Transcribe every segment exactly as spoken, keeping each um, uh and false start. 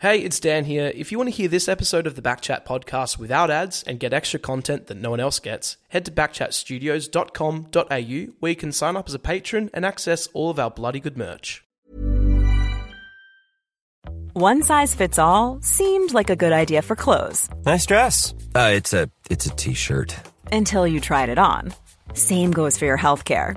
Hey, it's Dan here. If you want to hear this episode of the Backchat podcast without ads and get extra content that no one else gets, head to backchat studios dot com dot a u where you can sign up as a patron and access all of our bloody good merch. One size fits all seemed like a good idea for clothes. Nice dress. Uh, it's a it's a t-shirt. Until you tried it on. Same goes for your healthcare.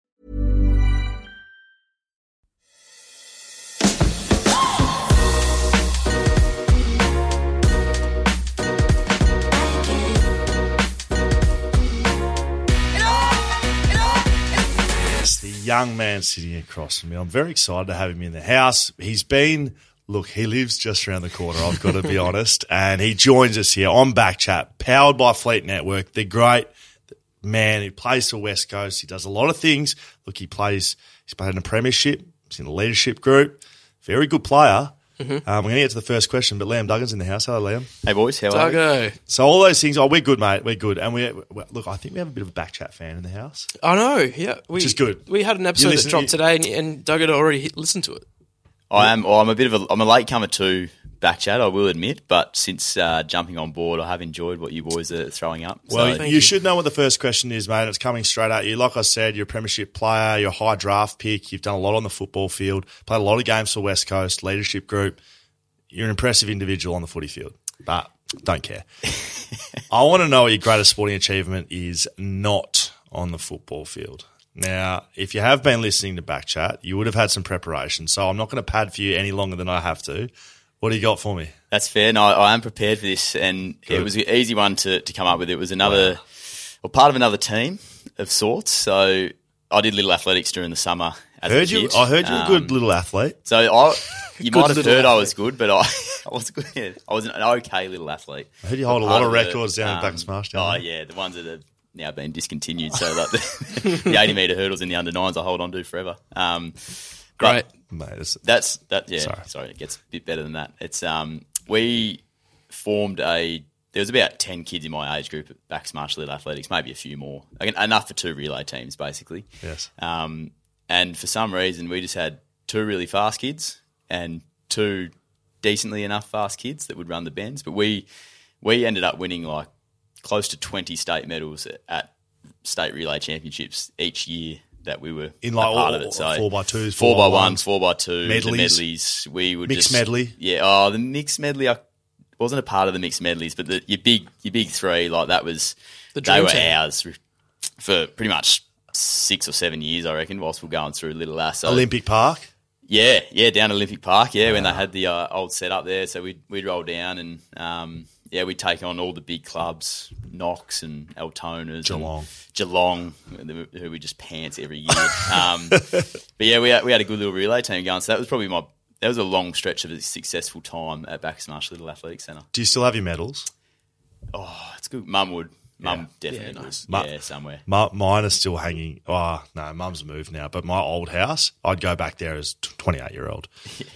Young man sitting across from me. I'm very excited to have him in the house. He's been, look, he lives just around the corner, I've got to be honest, and he joins us here on Backchat, powered by Fleet Network. The great man who plays for West Coast. He does a lot of things. Look, he plays, he's played in the premiership, he's in the leadership group, very good player. Mm-hmm. Um, we're going to get to the first question, but Liam Duggan's in the house. Hello, Liam. Hey, boys. How are you? So all those things, oh, we're good, mate. We're good. And we, we look, I think we have a bit of a Backchat fan in the house. I know, yeah. We, which is good. We had an episode that dropped you, today, and, and Duggan already hit, listened to it. I am. Well, I'm a bit of a, I'm a latecomer to Backchat, I will admit, but since uh, jumping on board, I have enjoyed what you boys are throwing up. Well, so. you, you should know what the first question is, mate. It's coming straight at you. Like I said, you're a premiership player, you're a high draft pick, you've done a lot on the football field, played a lot of games for West Coast, leadership group. You're an impressive individual on the footy field, but don't care. I want to know what your greatest sporting achievement is not on the football field. Now, if you have been listening to Backchat, you would have had some preparation, so I'm not going to pad for you any longer than I have to. What do you got for me? That's fair. No, I am prepared for this, and Good. It was an easy one to, to come up with. It was another, wow. well, part of another team of sorts, so I did little athletics during the summer as heard a kid. You, I heard you were um, a good little athlete. So I, you might have heard athlete. I was good, but I, I was good. I was an okay little athlete. I heard you hold a lot of, of records the, down um, at Bacchus Marsh. Oh, you? Yeah, the ones that are... now been discontinued, so like the, the eighty metre hurdles in the under nines I hold on to forever. Um, Great. Mate, that's that. Yeah, sorry. sorry, it gets a bit better than that. It's um, we formed a – there was about ten kids in my age group at Bacchus Marsh Little Athletics, maybe a few more, like, enough for two relay teams basically. Yes. Um, and for some reason we just had two really fast kids and two decently enough fast kids that would run the bends, but we we ended up winning like – close to twenty state medals at state relay championships each year that we were in like a part all, of it. So four by twos, four, four by, by ones, four by twos, medleys. The medleys. We would mixed just, medley. Yeah, oh, the mixed medley. I wasn't a part of the mixed medleys, but the, your big, your big three, like that was the they were team. Ours for pretty much six or seven years, I reckon. Whilst we're going through Little Ass, so Olympic Park. Yeah, yeah, down Olympic Park. Yeah, wow. When they had the uh, old setup there, so we'd we'd roll down and. Um, Yeah, we take on all the big clubs, Knox and Altonas. Geelong. And Geelong, who we just pants every year. Um, but, yeah, we had, we had a good little relay team going. So that was probably my – that was a long stretch of a successful time at Bacchus Marsh Little Athletic Centre. Do you still have your medals? Oh, it's good. Mum would. Mum yeah. definitely yeah, knows. Ma- yeah, somewhere. Ma- mine are still hanging. Oh, no, Mum's moved now. But my old house, I'd go back there as twenty-eight-year-old. Yeah.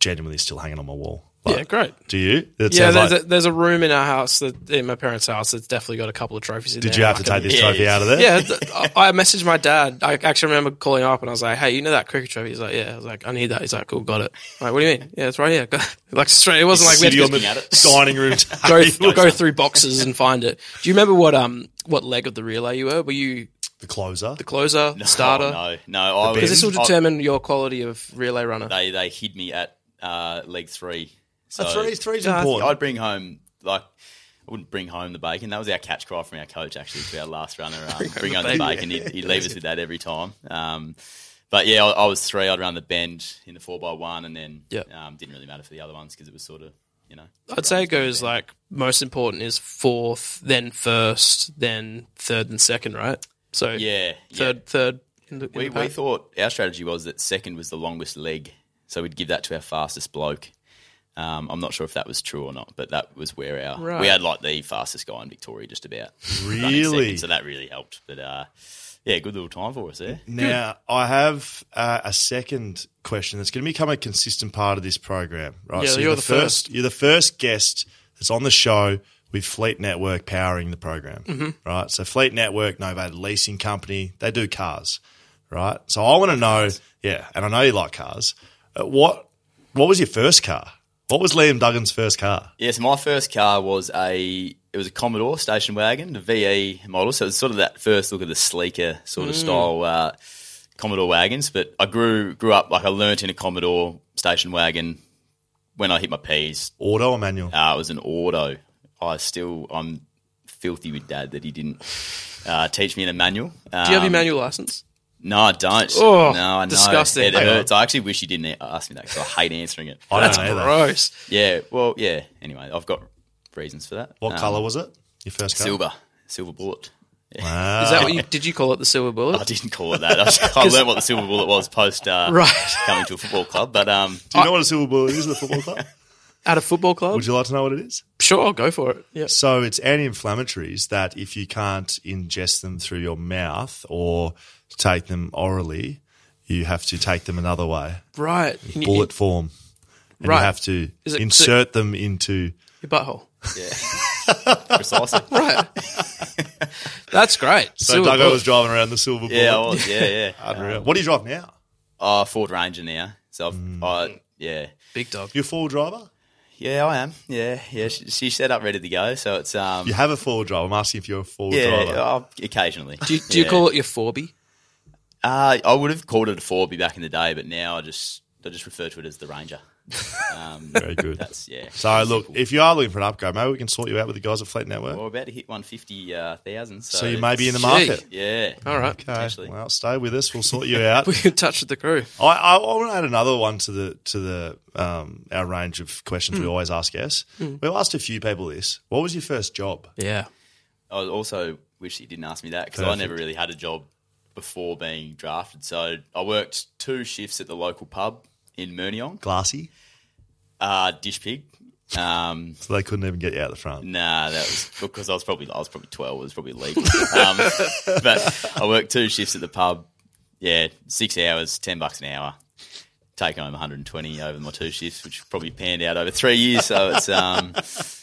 Genuinely still hanging on my wall. Like, yeah, great. Do you? That yeah, there's, like, a, there's a room in our house, that, in my parents' house, that's definitely got a couple of trophies in did there. Did you have to take this yeah, trophy yeah. out of there? Yeah. I, I messaged my dad. I actually remember calling up and I was like, hey, you know that cricket trophy? He's like, yeah. I was like, I need that. He's like, cool, got it. I'm like, what do you mean? Yeah, it's right here. Like straight. It wasn't it's like we had to go, the dining room go, go through boxes and find it. Do you remember what um what leg of the relay you were? Were you... The closer, the closer, no, starter. No, no, because this will determine I, your quality of relay runner. They they hid me at uh, leg three. So oh, three, three's no, important. I'd bring home like I wouldn't bring home the bacon. That was our catch cry from our coach actually to our last runner. Um, bring, bring home the bacon. The bacon. Yeah, he'd, he'd leave us with that every time. Um, But yeah, I, I was three. I'd run the bend in the four by one, and then yep. um, didn't really matter for the other ones because it was sort of, you know. I'd say it goes like most important is fourth, then first, then third and second, right? So yeah, third, yeah. third. In the, in we we thought our strategy was that second was the longest leg, so we'd give that to our fastest bloke. Um, I'm not sure if that was true or not, but that was where our right. we had like the fastest guy in Victoria, just about. Really, second, so that really helped. But uh, yeah, good little time for us there. Now good. I have uh, a second question that's going to become a consistent part of this program. Right, yeah, so you're, you're the first. first. You're the first guest that's on the show with Fleet Network powering the program. Mm-hmm. Right, so Fleet Network, novated leasing company, they do cars. Right, so I want to know, yeah, and I know you like cars. Uh, what what was your first car? What was Liam Duggan's first car? Yes, my first car was a it was a Commodore station wagon, a V E model. So it's sort of that first look at the sleeker sort of mm. style uh, Commodore wagons. But I grew grew up like I learnt in a Commodore station wagon when I hit my P's. Auto or manual? Uh, it was an auto. I still I'm filthy with Dad that he didn't uh, teach me in a manual. Um, Do you have your manual license? No, I don't. Oh, no, I know. Disgusting. It hurts. I actually wish you didn't ask me that because I hate answering it. I don't That's know gross. Either. Yeah, well, yeah. Anyway, I've got reasons for that. What um, colour was it? Your first colour? Silver. Silver bullet. Yeah. Wow. Is that what you did? You call it the silver bullet? I didn't call it that. I, I learned what the silver bullet was post uh, right. coming to a football club. But um, do you know I, what a silver bullet is in a football club? At a football club? Would you like to know what it is? Sure, I'll go for it. Yep. So it's anti-inflammatories that if you can't ingest them through your mouth or take them orally, you have to take them another way. Right. In bullet you, form. And right. you have to it, insert it, them into your butthole. Yeah. Precisely. Right. That's great. So silver Duggo bullet. was driving around the silver bullet. Yeah, I was, yeah, yeah. Unreal. Um, what do you drive now? Uh, Ford Ranger now. So I've, mm. I, yeah. Big dog. You're a four-wheel driver? Yeah, I am. Yeah, yeah. She, she's set up ready to go, so it's um. You have a four-wheel driver. I'm asking if you're a four-wheel yeah, driver. Yeah, I'll, occasionally. Do you, do yeah. you call it your four B? Uh, I would have called it a four B back in the day, but now I just I just refer to it as the Ranger. Um, Very good. That's, yeah. So look, if you are looking for an upgrade, maybe we can sort you out with the guys at Fleet Network. Well, we're about to hit one hundred fifty thousand. Uh, so, so you may be in the market. Gee. Yeah. All right. Okay. Well, stay with us. We'll sort you out. We can touch with the crew. I, I, I want to add another one to the to the um, our range of questions mm. we always ask guests. Mm. We've asked a few people this. What was your first job? Yeah. I also wish you didn't ask me that because I never really had a job before being drafted. So I worked two shifts at the local pub in Murniong. Glassy? Uh, dish pig. Um, so they couldn't even get you out the front? Nah, that was because I was probably I was probably twelve. It was probably legal. um, but I worked two shifts at the pub. Yeah, six hours, ten bucks an hour. Take home one hundred twenty over my two shifts, which probably panned out over three years. So it's, um,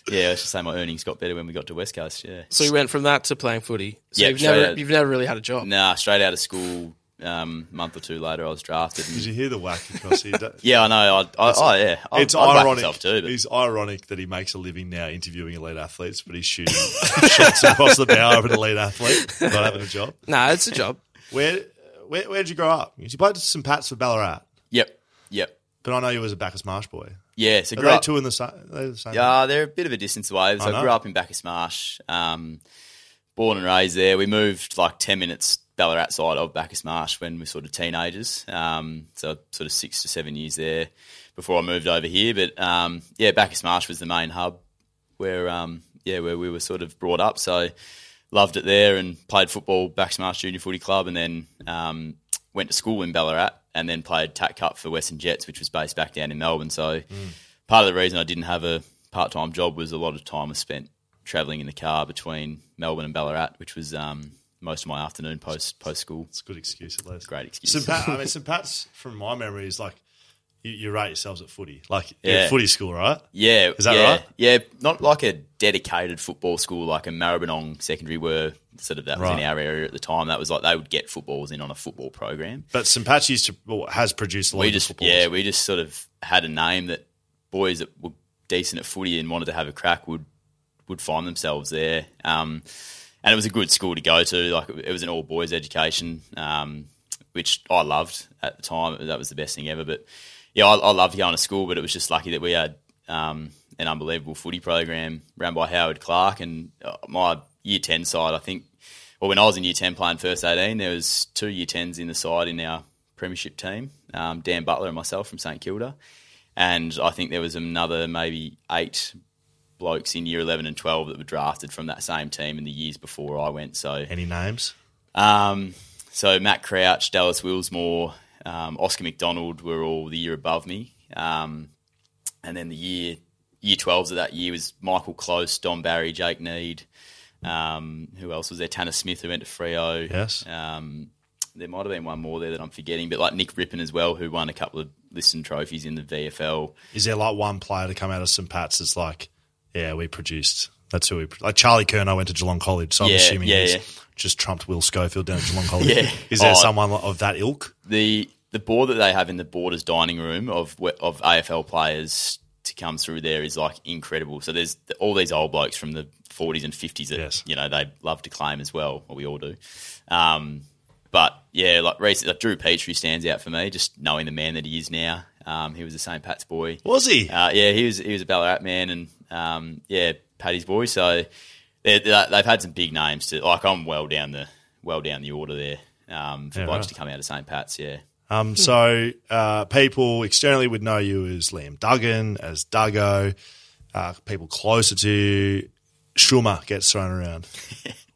yeah, I should say my earnings got better when we got to West Coast, yeah. So you went from that to playing footy. So yep, you've, never, out, you've never really had a job. Nah, straight out of school, um, month or two later, I was drafted. And, did you hear the whack across here? Yeah, I know. I, I, oh, yeah. I, it's I'd ironic. Whack too, it's ironic that he makes a living now interviewing elite athletes, but he's shooting shots across the bow of an elite athlete, not having a job. Nah, it's a job. Where, where, where did you grow up? You played at St Pat's for Ballarat. Yep, yep. But I know you was a Bacchus Marsh boy. Yeah, so are grew they up, two in the, sa- they the same? Yeah, they're a bit of a distance away. So I, I grew up in Bacchus Marsh, um, born and raised there. We moved like ten minutes Ballarat side of Bacchus Marsh when we were sort of teenagers. Um, so sort of six to seven years there before I moved over here. But um, yeah, Bacchus Marsh was the main hub where um, yeah where we were sort of brought up. So loved it there and played football, Bacchus Marsh Junior Footy Club, and then um, went to school in Ballarat. And then played T A C Cup for Western Jets, which was based back down in Melbourne. So mm. part of the reason I didn't have a part-time job was a lot of time was spent travelling in the car between Melbourne and Ballarat, which was um, most of my afternoon post post school. It's a good excuse at least. Great excuse. St Pat, I mean, St Pat's, from my memory, is like you, you rate yourselves at footy, like yeah. footy school, right? Yeah, is that yeah, right? Yeah, not like a dedicated football school like a Maribyrnong Secondary were. Sort of that was right. in our area at the time. That was like they would get footballers in on a football program. But St Pat's used to, well, has produced a lot we of just, footballers. Yeah, we just sort of had a name that boys that were decent at footy and wanted to have a crack would would find themselves there. Um, and it was a good school to go to. Like it was an all boys education, um, which I loved at the time. That was the best thing ever. But yeah, I, I loved going to school. But it was just lucky that we had um, an unbelievable footy program ran by Howard Clark and my year ten side, I think. Well, when I was in year ten playing first eighteen, there was two year tens in the side in our premiership team, um, Dan Butler and myself from St Kilda. And I think there was another maybe eight blokes in year eleven and twelve that were drafted from that same team in the years before I went. So any names? Um, so Matt Crouch, Dallas Willsmore, um, Oscar McDonald were all the year above me. Um, and then the year year twelves of that year was Michael Close, Don Barry, Jake Need. Um, who else was there? Tanner Smith, who went to Freo. Yes. Um, there might have been one more there that I'm forgetting, but like Nick Rippon as well, who won a couple of Liston trophies in the V F L. Is there like one player to come out of St Pat's that's like, yeah, we produced? That's who we – like Charlie Curnow went to Geelong College, so yeah, I'm assuming yeah, he's yeah. just trumped Will Schofield down at Geelong College. yeah. Is there oh, someone of that ilk? The the board that they have in the boarders dining room of of A F L players to come through there is like incredible. So there's all these old blokes from the forties and fifties that yes. you know they love to claim as well, or we all do. Um, but yeah, like recently, like Drew Petrie stands out for me, just knowing the man that he is now. Um, he was a St Pat's boy, was he? Uh, yeah, he was. He was a Ballarat man, and um, yeah, Paddy's boy. So they're, they're, they've had some big names to like. I'm well down the well down the order there um, for yeah, blokes right. to come out of St Pat's. Yeah. Um, so uh, people externally would know you as Liam Duggan, as Duggo. Uh, people closer to you, Schumacher gets thrown around.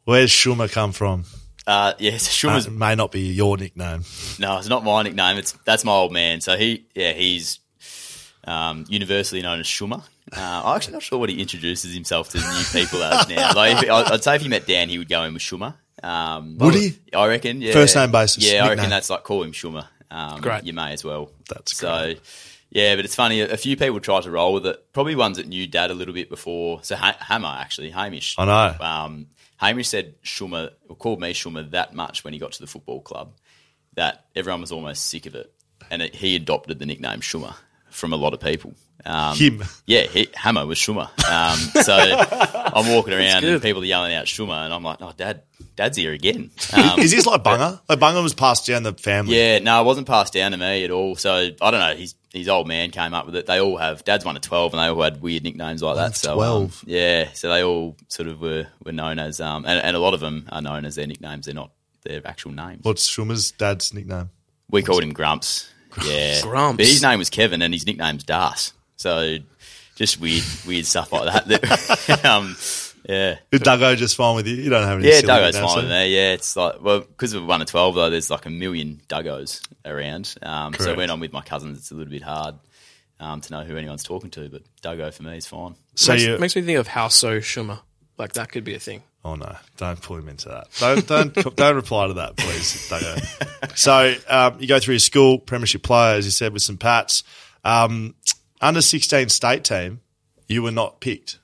Where's Schumacher come from? Uh, yes, Schumacher uh, may not be your nickname. No, it's not my nickname. It's that's my old man. So he, yeah, he's um, universally known as Schumacher. Uh, I'm actually not sure what he introduces himself to new people as now. Like, if, I'd say if he met Dan, he would go in with Schumacher. Um, would he? I reckon. Yeah, first name basis. Yeah, nickname. I reckon that's like call him Schumacher. Um, great. You may as well. That's so. Great. Yeah, but it's funny. A few people try to roll with it. Probably ones that knew Dad a little bit before. So ha- Hammer, actually, Hamish. I know. Um, Hamish said Schumacher, or called me Schumacher that much when he got to the football club that everyone was almost sick of it, and it, he adopted the nickname Schumacher from a lot of people. Um, Him. Yeah, he, Hammer was Schumacher. Um, so I'm walking around and people are yelling out Schumacher, and I'm like, oh, Dad, Dad's here again. Um, is this like Bunger? Like Bunger was passed down the family. Yeah, no, it wasn't passed down to me at all. So I don't know, he's his old man came up with it. They all have, Dad's one of twelve, and they all had weird nicknames like that. So twelve. Um, yeah, so they all sort of were, were known as, um, and, and a lot of them are known as their nicknames. They're not their actual names. What's Schumacher's dad's nickname? We What's called him Grumps. Grumps. Yeah. Grumps. But his name was Kevin, and his nickname's Das. So just weird weird stuff like that. um, yeah. Is Duggo just fine with you? You don't have any Yeah, Duggo's fine so? with me. Yeah, it's like, well, because we're one of twelve, though, there's like a million Duggos around. Um, so when I'm with my cousins, it's a little bit hard um, to know who anyone's talking to, but Duggo for me is fine. So It makes, makes me think of How So Schumacher. Like that could be a thing. Oh, no. Don't pull him into that. Don't don't don't reply to that, please, Duggo. So um, you go through your school, premiership player, as you said, with St Pat's. Um under sixteen state team, you were not picked.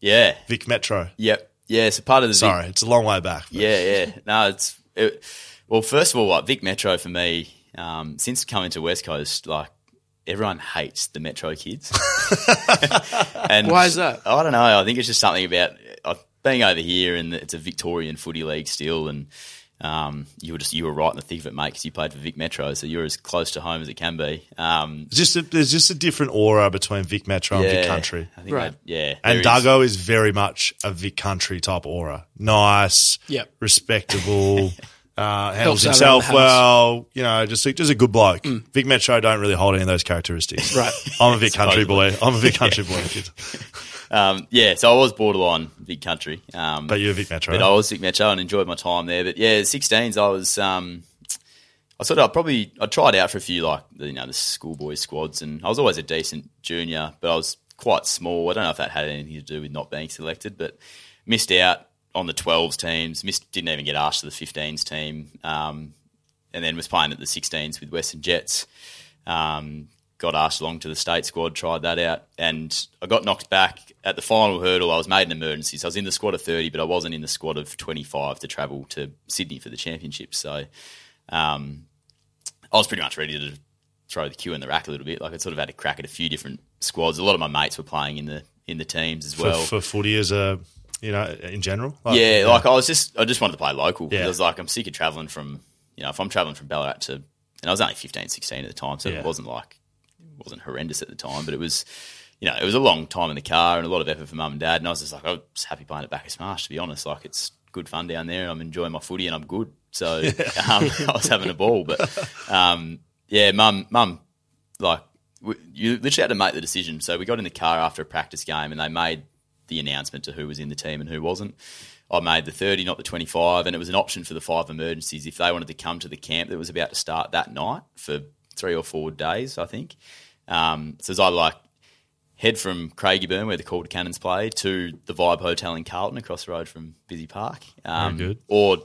Yeah. Vic Metro. Yep. Yeah, so part of the Sorry, Vic- it's a long way back. But. Yeah, yeah. No, it's it, – well, first of all, like Vic Metro for me, um, since coming to West Coast, like everyone hates the Metro kids. And why is that? I don't know. I think it's just something about uh, being over here, and it's a Victorian footy league still, and um, you were just you were right in the thick of it, mate, because you played for Vic Metro, so you're as close to home as it can be. Um, just a, there's just a different aura between Vic Metro yeah, and Vic Country, I think right? That, yeah, and Duggo is. is very much a Vic Country type aura. Nice, yep. respectable, uh, handles himself well. You know, just just a good bloke. Mm. Vic Metro don't really hold any of those characteristics. Right, I'm a Vic Country boy. I'm a Vic Country boy. Kid. Um, yeah, so I was borderline Vic Country. Um, but you were Vic Metro. But I was Vic Metro and enjoyed my time there. But, yeah, sixteens, I was um, – I sort of I probably – I tried out for a few, like, you know, the schoolboy squads, and I was always a decent junior, but I was quite small. I don't know if that had anything to do with not being selected, but missed out on the twelves teams, missed, didn't even get asked to the fifteens team, um, and then was playing at the sixteens with Western Jets. Um Got asked along to the state squad, tried that out, and I got knocked back at the final hurdle. I was made an emergency, so I was in the squad of thirty, but I wasn't in the squad of twenty-five to travel to Sydney for the championship. So um, I was pretty much ready to throw the queue in the rack a little bit. Like I sort of had a crack at a few different squads. A lot of my mates were playing in the in the teams as well for, for footy as a you know in general. Like, yeah, yeah, like I was just I just wanted to play local. Yeah. I was like I'm sick of travelling from you know if I'm travelling from Ballarat to and I was only fifteen, sixteen at the time, so yeah. it wasn't like. Wasn't horrendous at the time, but it was, you know, it was a long time in the car and a lot of effort for mum and dad. And I was just like, I was happy playing at Bacchus Marsh, to be honest. Like, it's good fun down there and I'm enjoying my footy and I'm good. So um, I was having a ball. But, um, yeah, mum, mum, like, we, you literally had to make the decision. So we got in the car after a practice game and they made the announcement to who was in the team and who wasn't. I made the thirty, not the twenty-five, and it was an option for the five emergencies if they wanted to come to the camp that was about to start that night for three or four days, I think. Um, so it was either like head from Craigieburn, where the Calder Cannons play, to the Vibe Hotel in Carlton across the road from Busy Park, um, good. or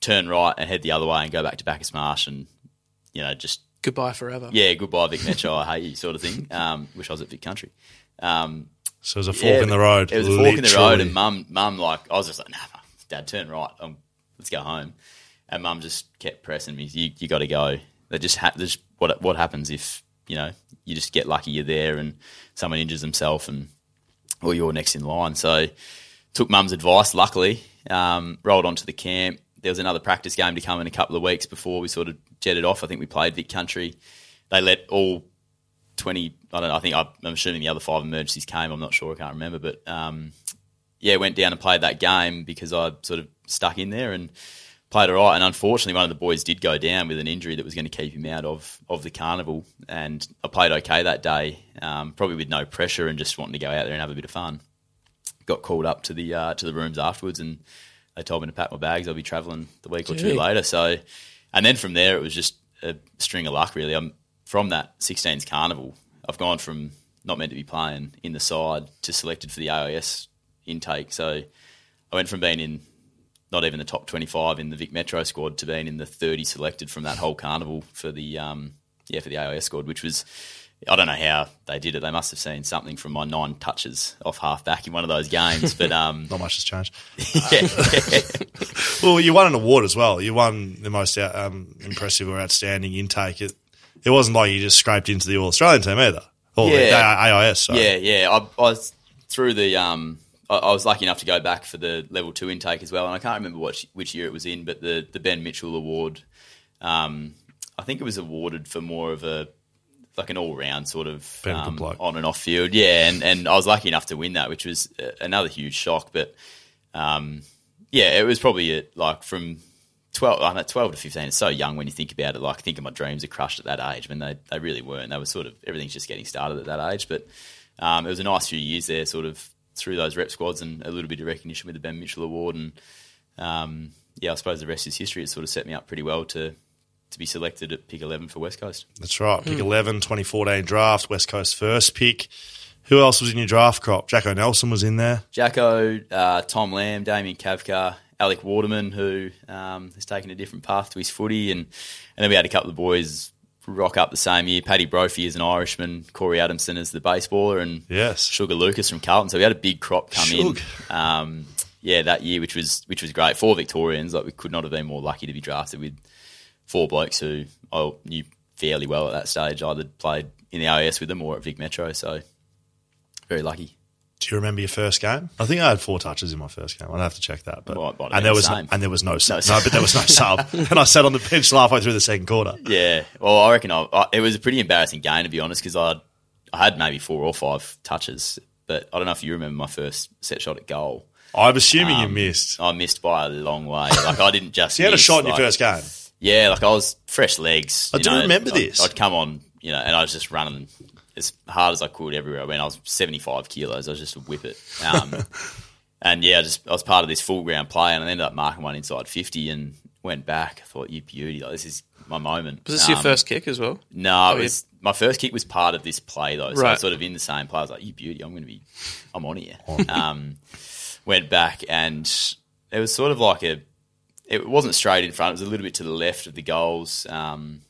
turn right and head the other way and go back to Bacchus Marsh and, you know, just... Goodbye forever. Yeah, goodbye Vic Metro, I hate you sort of thing. Um, wish I was at Vic Country. Um, so it was a fork yeah, in the road. It was literally. a fork in the road and mum, mum like, I was just like, nah, Dad, turn right. Um, let's go home. And mum just kept pressing me, you you got to go. They just ha- just what what happens if, you know, you just get lucky you're there and someone injures themselves and or you're next in line. So took mum's advice, luckily, um, rolled onto the camp. There was another practice game to come in a couple of weeks before we sort of jetted off. I think we played Vic Country. They let all twenty, I don't know, I think I, I'm assuming the other five emergencies came. I'm not sure, I can't remember. But, um, yeah, went down and played that game because I sort of stuck in there and played all right. And unfortunately, one of the boys did go down with an injury that was going to keep him out of, of the carnival. And I played okay that day, um, probably with no pressure and just wanting to go out there and have a bit of fun. Got called up to the uh, to the rooms afterwards and they told me to pack my bags. I'll be travelling the week or Gee. two later. So, and then from there, it was just a string of luck, really. I'm from that sixteens carnival, I've gone from not meant to be playing in the side to selected for the A I S intake. So I went from being in not even the top twenty-five in the Vic Metro squad to being in the thirty selected from that whole carnival for the um, yeah for the A I S squad, which was, I don't know how they did it. They must have seen something from my nine touches off half-back in one of those games. But um, not much has changed. Yeah. Well, you won an award as well. You won the most out, um, impressive or outstanding intake. It, it wasn't like you just scraped into the All-Australian team either, or yeah. the A I S. So. Yeah, yeah. I, I was through the um, I, I was lucky enough to go back for the Level two intake as well, and I can't remember which, which year it was in, but the, the Ben Mitchell Award, um, I think it was awarded for more of a, like an all-round sort of um, on and off field. Yeah, and, and I was lucky enough to win that, which was another huge shock. But, um, yeah, it was probably at, like from twelve, I know, twelve to fifteen. It's so young when you think about it. Like, I think my dreams are crushed at that age. I mean, they, they really weren't. They were sort of – everything's just getting started at that age. But um, it was a nice few years there sort of through those rep squads and a little bit of recognition with the Ben Mitchell Award. And, um, yeah, I suppose the rest is history. It sort of set me up pretty well to – to be selected at pick eleven for West Coast. That's right. Pick mm. eleven, twenty fourteen draft, West Coast first pick. Who else was in your draft crop? Jacko Nelson was in there. Jacko, uh, Tom Lamb, Damien Kavkar, Alec Waterman, who um, has taken a different path to his footy. And, and then we had a couple of boys rock up the same year. Paddy Brophy is an Irishman. Corey Adamson is the baseballer. And yes. Sugar Lucas from Carlton. So we had a big crop come Shug. in. Um, yeah, that year, which was which was great. Four Victorians. Like, we could not have been more lucky to be drafted with four blokes who I knew fairly well at that stage. I either played in the A I S with them or at Vic Metro, so very lucky. Do you remember your first game? I think I had four touches in my first game. I'd have to check that. But well, and there was no, and there was no, no sub. No, but there was no sub. And I sat on the bench halfway through the second quarter. Yeah, well, I reckon I, I, it was a pretty embarrassing game, to be honest, because I I had maybe four or five touches, but I don't know if you remember my first set shot at goal. I'm assuming um, you missed. I missed by a long way. Like, I didn't just. You had miss, a shot in like, your first game. Yeah, like I was fresh legs. I do know, remember I'd, this. I'd come on, you know, and I was just running as hard as I could everywhere. I mean, I was seventy-five kilos. I was just a whippet. Um, and, yeah, I, just, I was part of this full-ground play, and I ended up marking one inside fifty and went back. I thought, you beauty, like, this is my moment. Was this um, your first kick as well? No, oh, it was, yeah. my first kick was part of this play, though. So right. I was sort of in the same play. I was like, you beauty, I'm going to be – I'm on here. um, went back, and it was sort of like a – it wasn't straight in front. It was a little bit to the left of the goals. Um,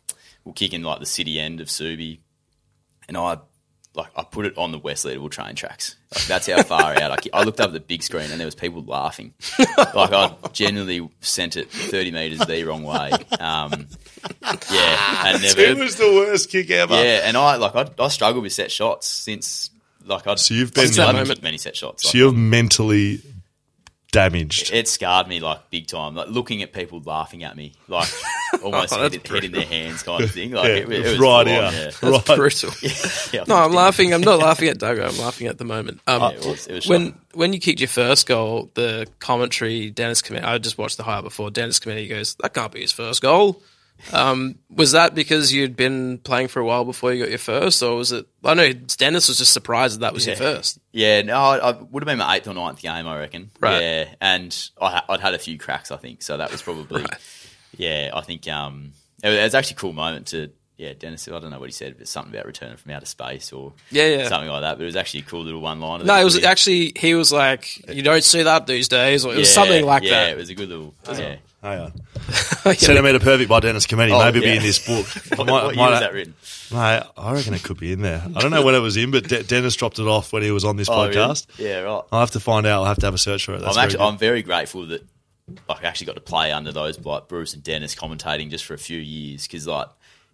we'll kick in like the city end of Subi, and I like I put it on the West Leadable train tracks. Like, that's how far out. I, I looked up at the big screen, and there was people laughing. Like, I generally sent it thirty metres the wrong way. Um, yeah, and never. It was the worst kick ever. Yeah, and I like I, I struggled with set shots since like I'd. So you've been I haven't many set shots. So like, you're mentally. Damaged. It scarred me like big time. Like, looking at people laughing at me, like almost oh, head, head in their hands kind of thing. Like, yeah, it, it was right out. Yeah. That's right. Brutal. Yeah, no, I'm laughing. I'm not laughing at Duggan. I'm laughing at the moment. Um, yeah, it was, it was when when you kicked your first goal, the commentary, Dennis Cometti, I just watched the highlight before, Dennis Cometti goes, that can't be his first goal. Um, was that because you'd been playing for a while before you got your first, or was it? I know Dennis was just surprised that that was yeah. your first. Yeah, no, I would have been my eighth or ninth game, I reckon. Right. Yeah, and I, I'd had a few cracks, I think. So that was probably, right. yeah, I think um, it, was, it was actually a cool moment to, yeah, Dennis. I don't know what he said, but something about returning from outer space or yeah, yeah. something like that. But it was actually a cool little one-liner. No, it was really, actually he was like, you don't see that these days, or it yeah, was something like yeah, that. Yeah, it was a good little. Oh, yeah. Hang on. Centimetre Perfect by Dennis Cometti. Oh, maybe yeah. be in this book. What, might, what year was that written? Mate, I reckon it could be in there. I don't know when it was in, but De- Dennis dropped it off when he was on this oh, podcast. Really? Yeah, right. I'll have to find out. I'll have to have a search for it. That's I'm, actually, very I'm very grateful that I actually got to play under those, like Bruce and Dennis commentating just for a few years, because like,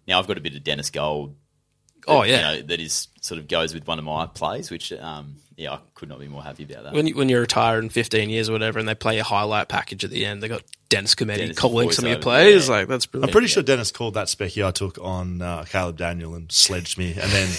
now I've got a bit of Dennis Gold that, oh, yeah. you know, that is sort of goes with one of my plays, which um, yeah, I could not be more happy about that. When you, when you retire in fifteen years or whatever and they play a highlight package at the end, they got Dennis Cometti calling some of your plays. Yeah. Like, that's brilliant. I'm pretty yeah. sure Dennis called that specky I took on uh, Caleb Daniel and sledged me. And then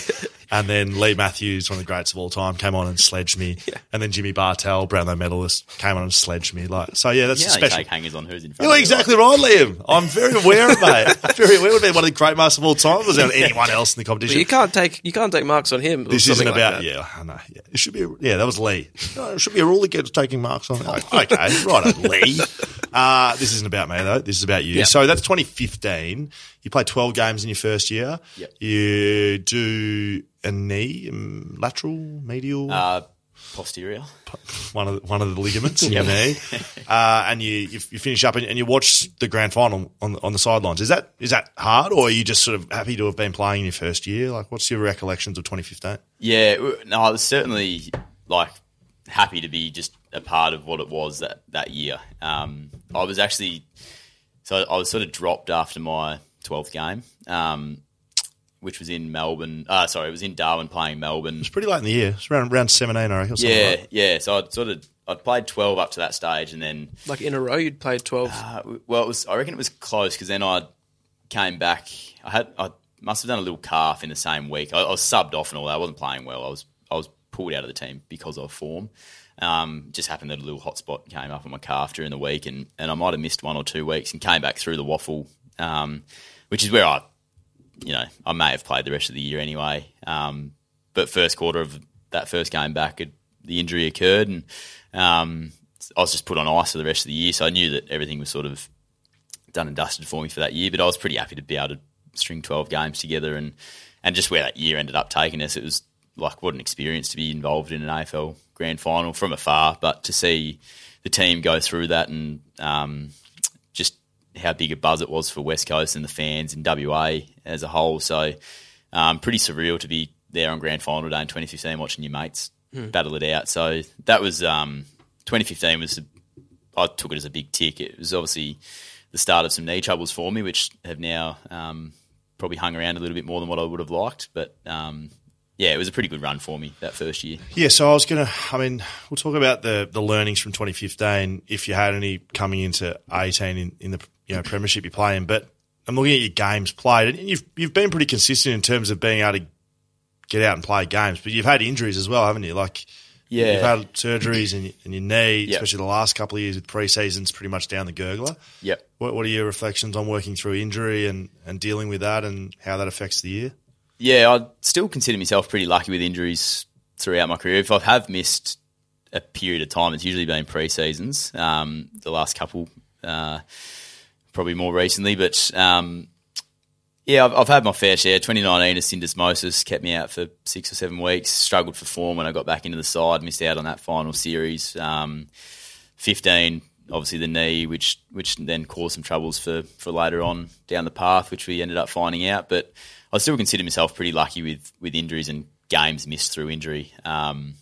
and then Lee Matthews, one of the greats of all time, came on and sledged me. Yeah. And then Jimmy Bartell, Brownlow medalist, came on and sledged me. Like, so, yeah, that's yeah, special. You take hangers on who's in front You're of exactly right, Liam. I'm very aware of it. I'm very aware of it. One of the great masters of all time. Was there anyone else in the competition? But you can't take you can't take marks on him. This isn't like about, that. yeah, I know. Yeah. It should be, yeah, that was Lee. No, it should be a rule against taking marks on him. Like, okay, right, Lee. Uh, this isn't about me, though. This is about you. Yep. So that's twenty fifteen. You play twelve games in your first year. Yep. You do a knee, lateral, medial? Uh, posterior. One of the, one of the ligaments in your knee. Uh, and you, you you finish up and, and you watch the grand final on the, on the sidelines. Is that is that hard, or are you just sort of happy to have been playing in your first year? Like, what's your recollections of twenty fifteen? Yeah, no, I was certainly, like, happy to be just a part of what it was that, that year. Um, I was actually – so I was sort of dropped after my twelfth game, um, which was in Melbourne uh, – sorry, it was in Darwin playing Melbourne. It was pretty late in the year. It was around, around seventeen, I reckon. Yeah, like. yeah. So I'd sort of – I'd played twelve up to that stage and then – Like in a row you'd played twelve? Uh, well, it was. I reckon it was close because then I came back. I had I must have done a little calf in the same week. I, I was subbed off and all that. I wasn't playing well. I was I was pulled out of the team because of form. Um, just happened that a little hot spot came up on my calf during the week, and, and I might have missed one or two weeks and came back through the waffle, um, which is where I, you know, I may have played the rest of the year anyway. Um, but first quarter of that first game back, it, the injury occurred, and um, I was just put on ice for the rest of the year. So I knew that everything was sort of done and dusted for me for that year. But I was pretty happy to be able to string twelve games together, and and just where that year ended up taking us, it was like what an experience to be involved in an A F L grand final from afar, but to see the team go through that and um, just how big a buzz it was for West Coast and the fans and W A as a whole. So um, pretty surreal to be there on grand final day in twenty fifteen watching your mates mm. battle it out. So that was um, twenty fifteen was a, I took it as a big tick. It was obviously the start of some knee troubles for me, which have now um, probably hung around a little bit more than what I would have liked, but um, yeah, it was a pretty good run for me that first year. Yeah, so I was going to – I mean, we'll talk about the the learnings from twenty fifteen, if you had any coming into eighteen in, in the you know premiership you're playing. But I'm looking at your games played, and you've you've been pretty consistent in terms of being able to get out and play games, but you've had injuries as well, haven't you? Like yeah. you've had surgeries in, in your knee, yep. especially the last couple of years with pre-seasons pretty much down the gurgler. Yep. What, what are your reflections on working through injury and, and dealing with that and how that affects the year? Yeah, I still consider myself pretty lucky with injuries throughout my career. If I have missed a period of time, it's usually been pre-seasons, um, the last couple, uh, probably more recently. But, um, yeah, I've, I've had my fair share. twenty nineteen, a syndesmosis kept me out for six or seven weeks, struggled for form when I got back into the side, missed out on that final series. Um, fifteen, obviously the knee, which which then caused some troubles for, for later on down the path, which we ended up finding out. But I still consider myself pretty lucky with, with injuries and games missed through injury. Um,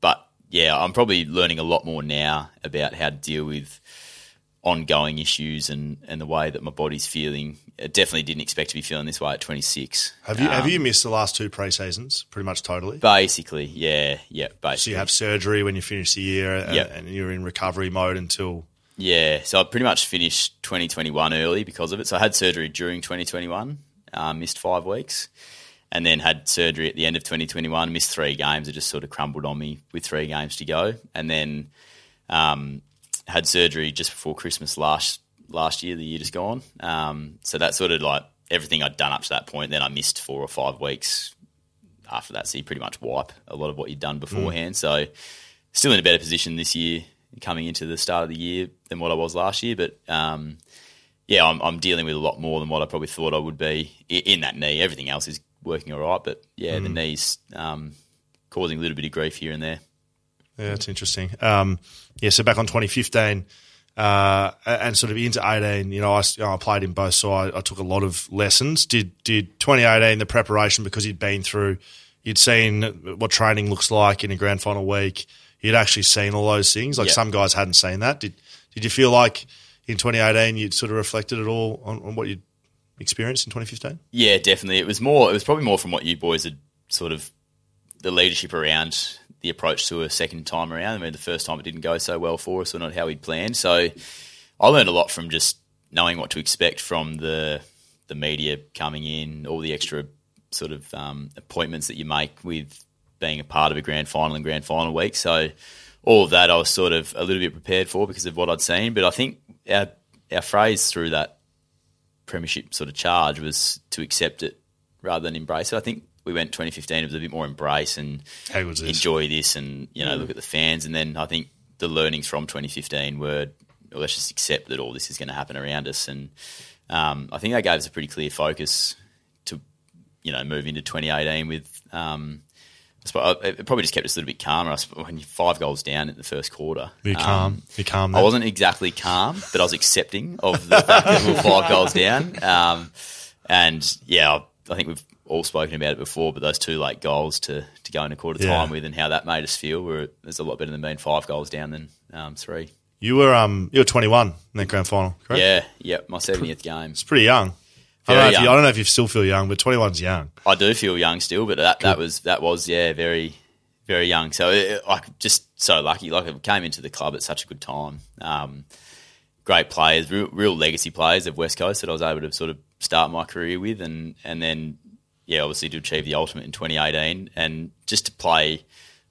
but, yeah, I'm probably learning a lot more now about how to deal with ongoing issues and, and the way that my body's feeling. I definitely didn't expect to be feeling this way at twenty-six. Have you um, have you missed the last two pre-seasons pretty much totally? Basically, yeah. yeah. Basically. So you have surgery when you finish the year and, yep. and you're in recovery mode until Yeah, so I pretty much finished twenty twenty-one early because of it. So I had surgery during twenty twenty-one, uh, missed five weeks, and then had surgery at the end of twenty twenty-one, missed three games. It just sort of crumbled on me with three games to go. And then um, had surgery just before Christmas last last year, the year just gone. Um, so that sort of like everything I'd done up to that point, then I missed four or five weeks after that. So you pretty much wipe a lot of what you'd done beforehand. Mm. So still in a better position this year coming into the start of the year than what I was last year. But, um, yeah, I'm, I'm dealing with a lot more than what I probably thought I would be in that knee. Everything else is working all right, but, yeah, mm. the knee's um, causing a little bit of grief here and there. Yeah, that's interesting. Um, yeah, so back on twenty fifteen uh, and sort of into eighteen, you know, I, you know, I played in both, so I, I took a lot of lessons. Did, did twenty eighteen, the preparation, because you'd been through, you'd seen what training looks like in a grand final week, you'd actually seen all those things. Like yep. some guys hadn't seen that. Did did you feel like in twenty eighteen you'd sort of reflected at all on, on what you'd experienced in twenty fifteen? Yeah, definitely. It was more. It was probably more from what you boys had sort of the leadership around the approach to a second time around. I mean, the first time it didn't go so well for us or not how we'd planned. So I learned a lot from just knowing what to expect from the the media coming in, all the extra sort of um, appointments that you make with being a part of a grand final and grand final week. So all of that I was sort of a little bit prepared for because of what I'd seen. But I think our our phrase through that premiership sort of charge was to accept it rather than embrace it. I think we went twenty fifteen, it was a bit more embrace and How was this? enjoy this and, you know, mm. look at the fans. And then I think the learnings from twenty fifteen were, well, let's just accept that all this is going to happen around us. And um, I think that gave us a pretty clear focus to, you know, move into twenty eighteen with um, – it probably just kept us a little bit calmer. When you're five goals down in the first quarter, be calm. Um, be calm. Then. I wasn't exactly calm, but I was accepting of the fact that we were five goals down. Um, and yeah, I think we've all spoken about it before. But those two late goals to to go into quarter yeah. time with, and how that made us feel, were is a lot better than being five goals down than um, three. You were um you were twenty-one in that grand final, correct? Yeah, yeah, my seventieth game. It's pretty young. I don't, know if you, I don't know if you still feel young, but twenty-one's young. I do feel young still, but that, that was, that was yeah, very, very young. So it, I just so lucky. Like, I came into the club at such a good time. Um, great players, real, real legacy players of West Coast that I was able to sort of start my career with, and, and then, yeah, obviously to achieve the ultimate in twenty eighteen and just to play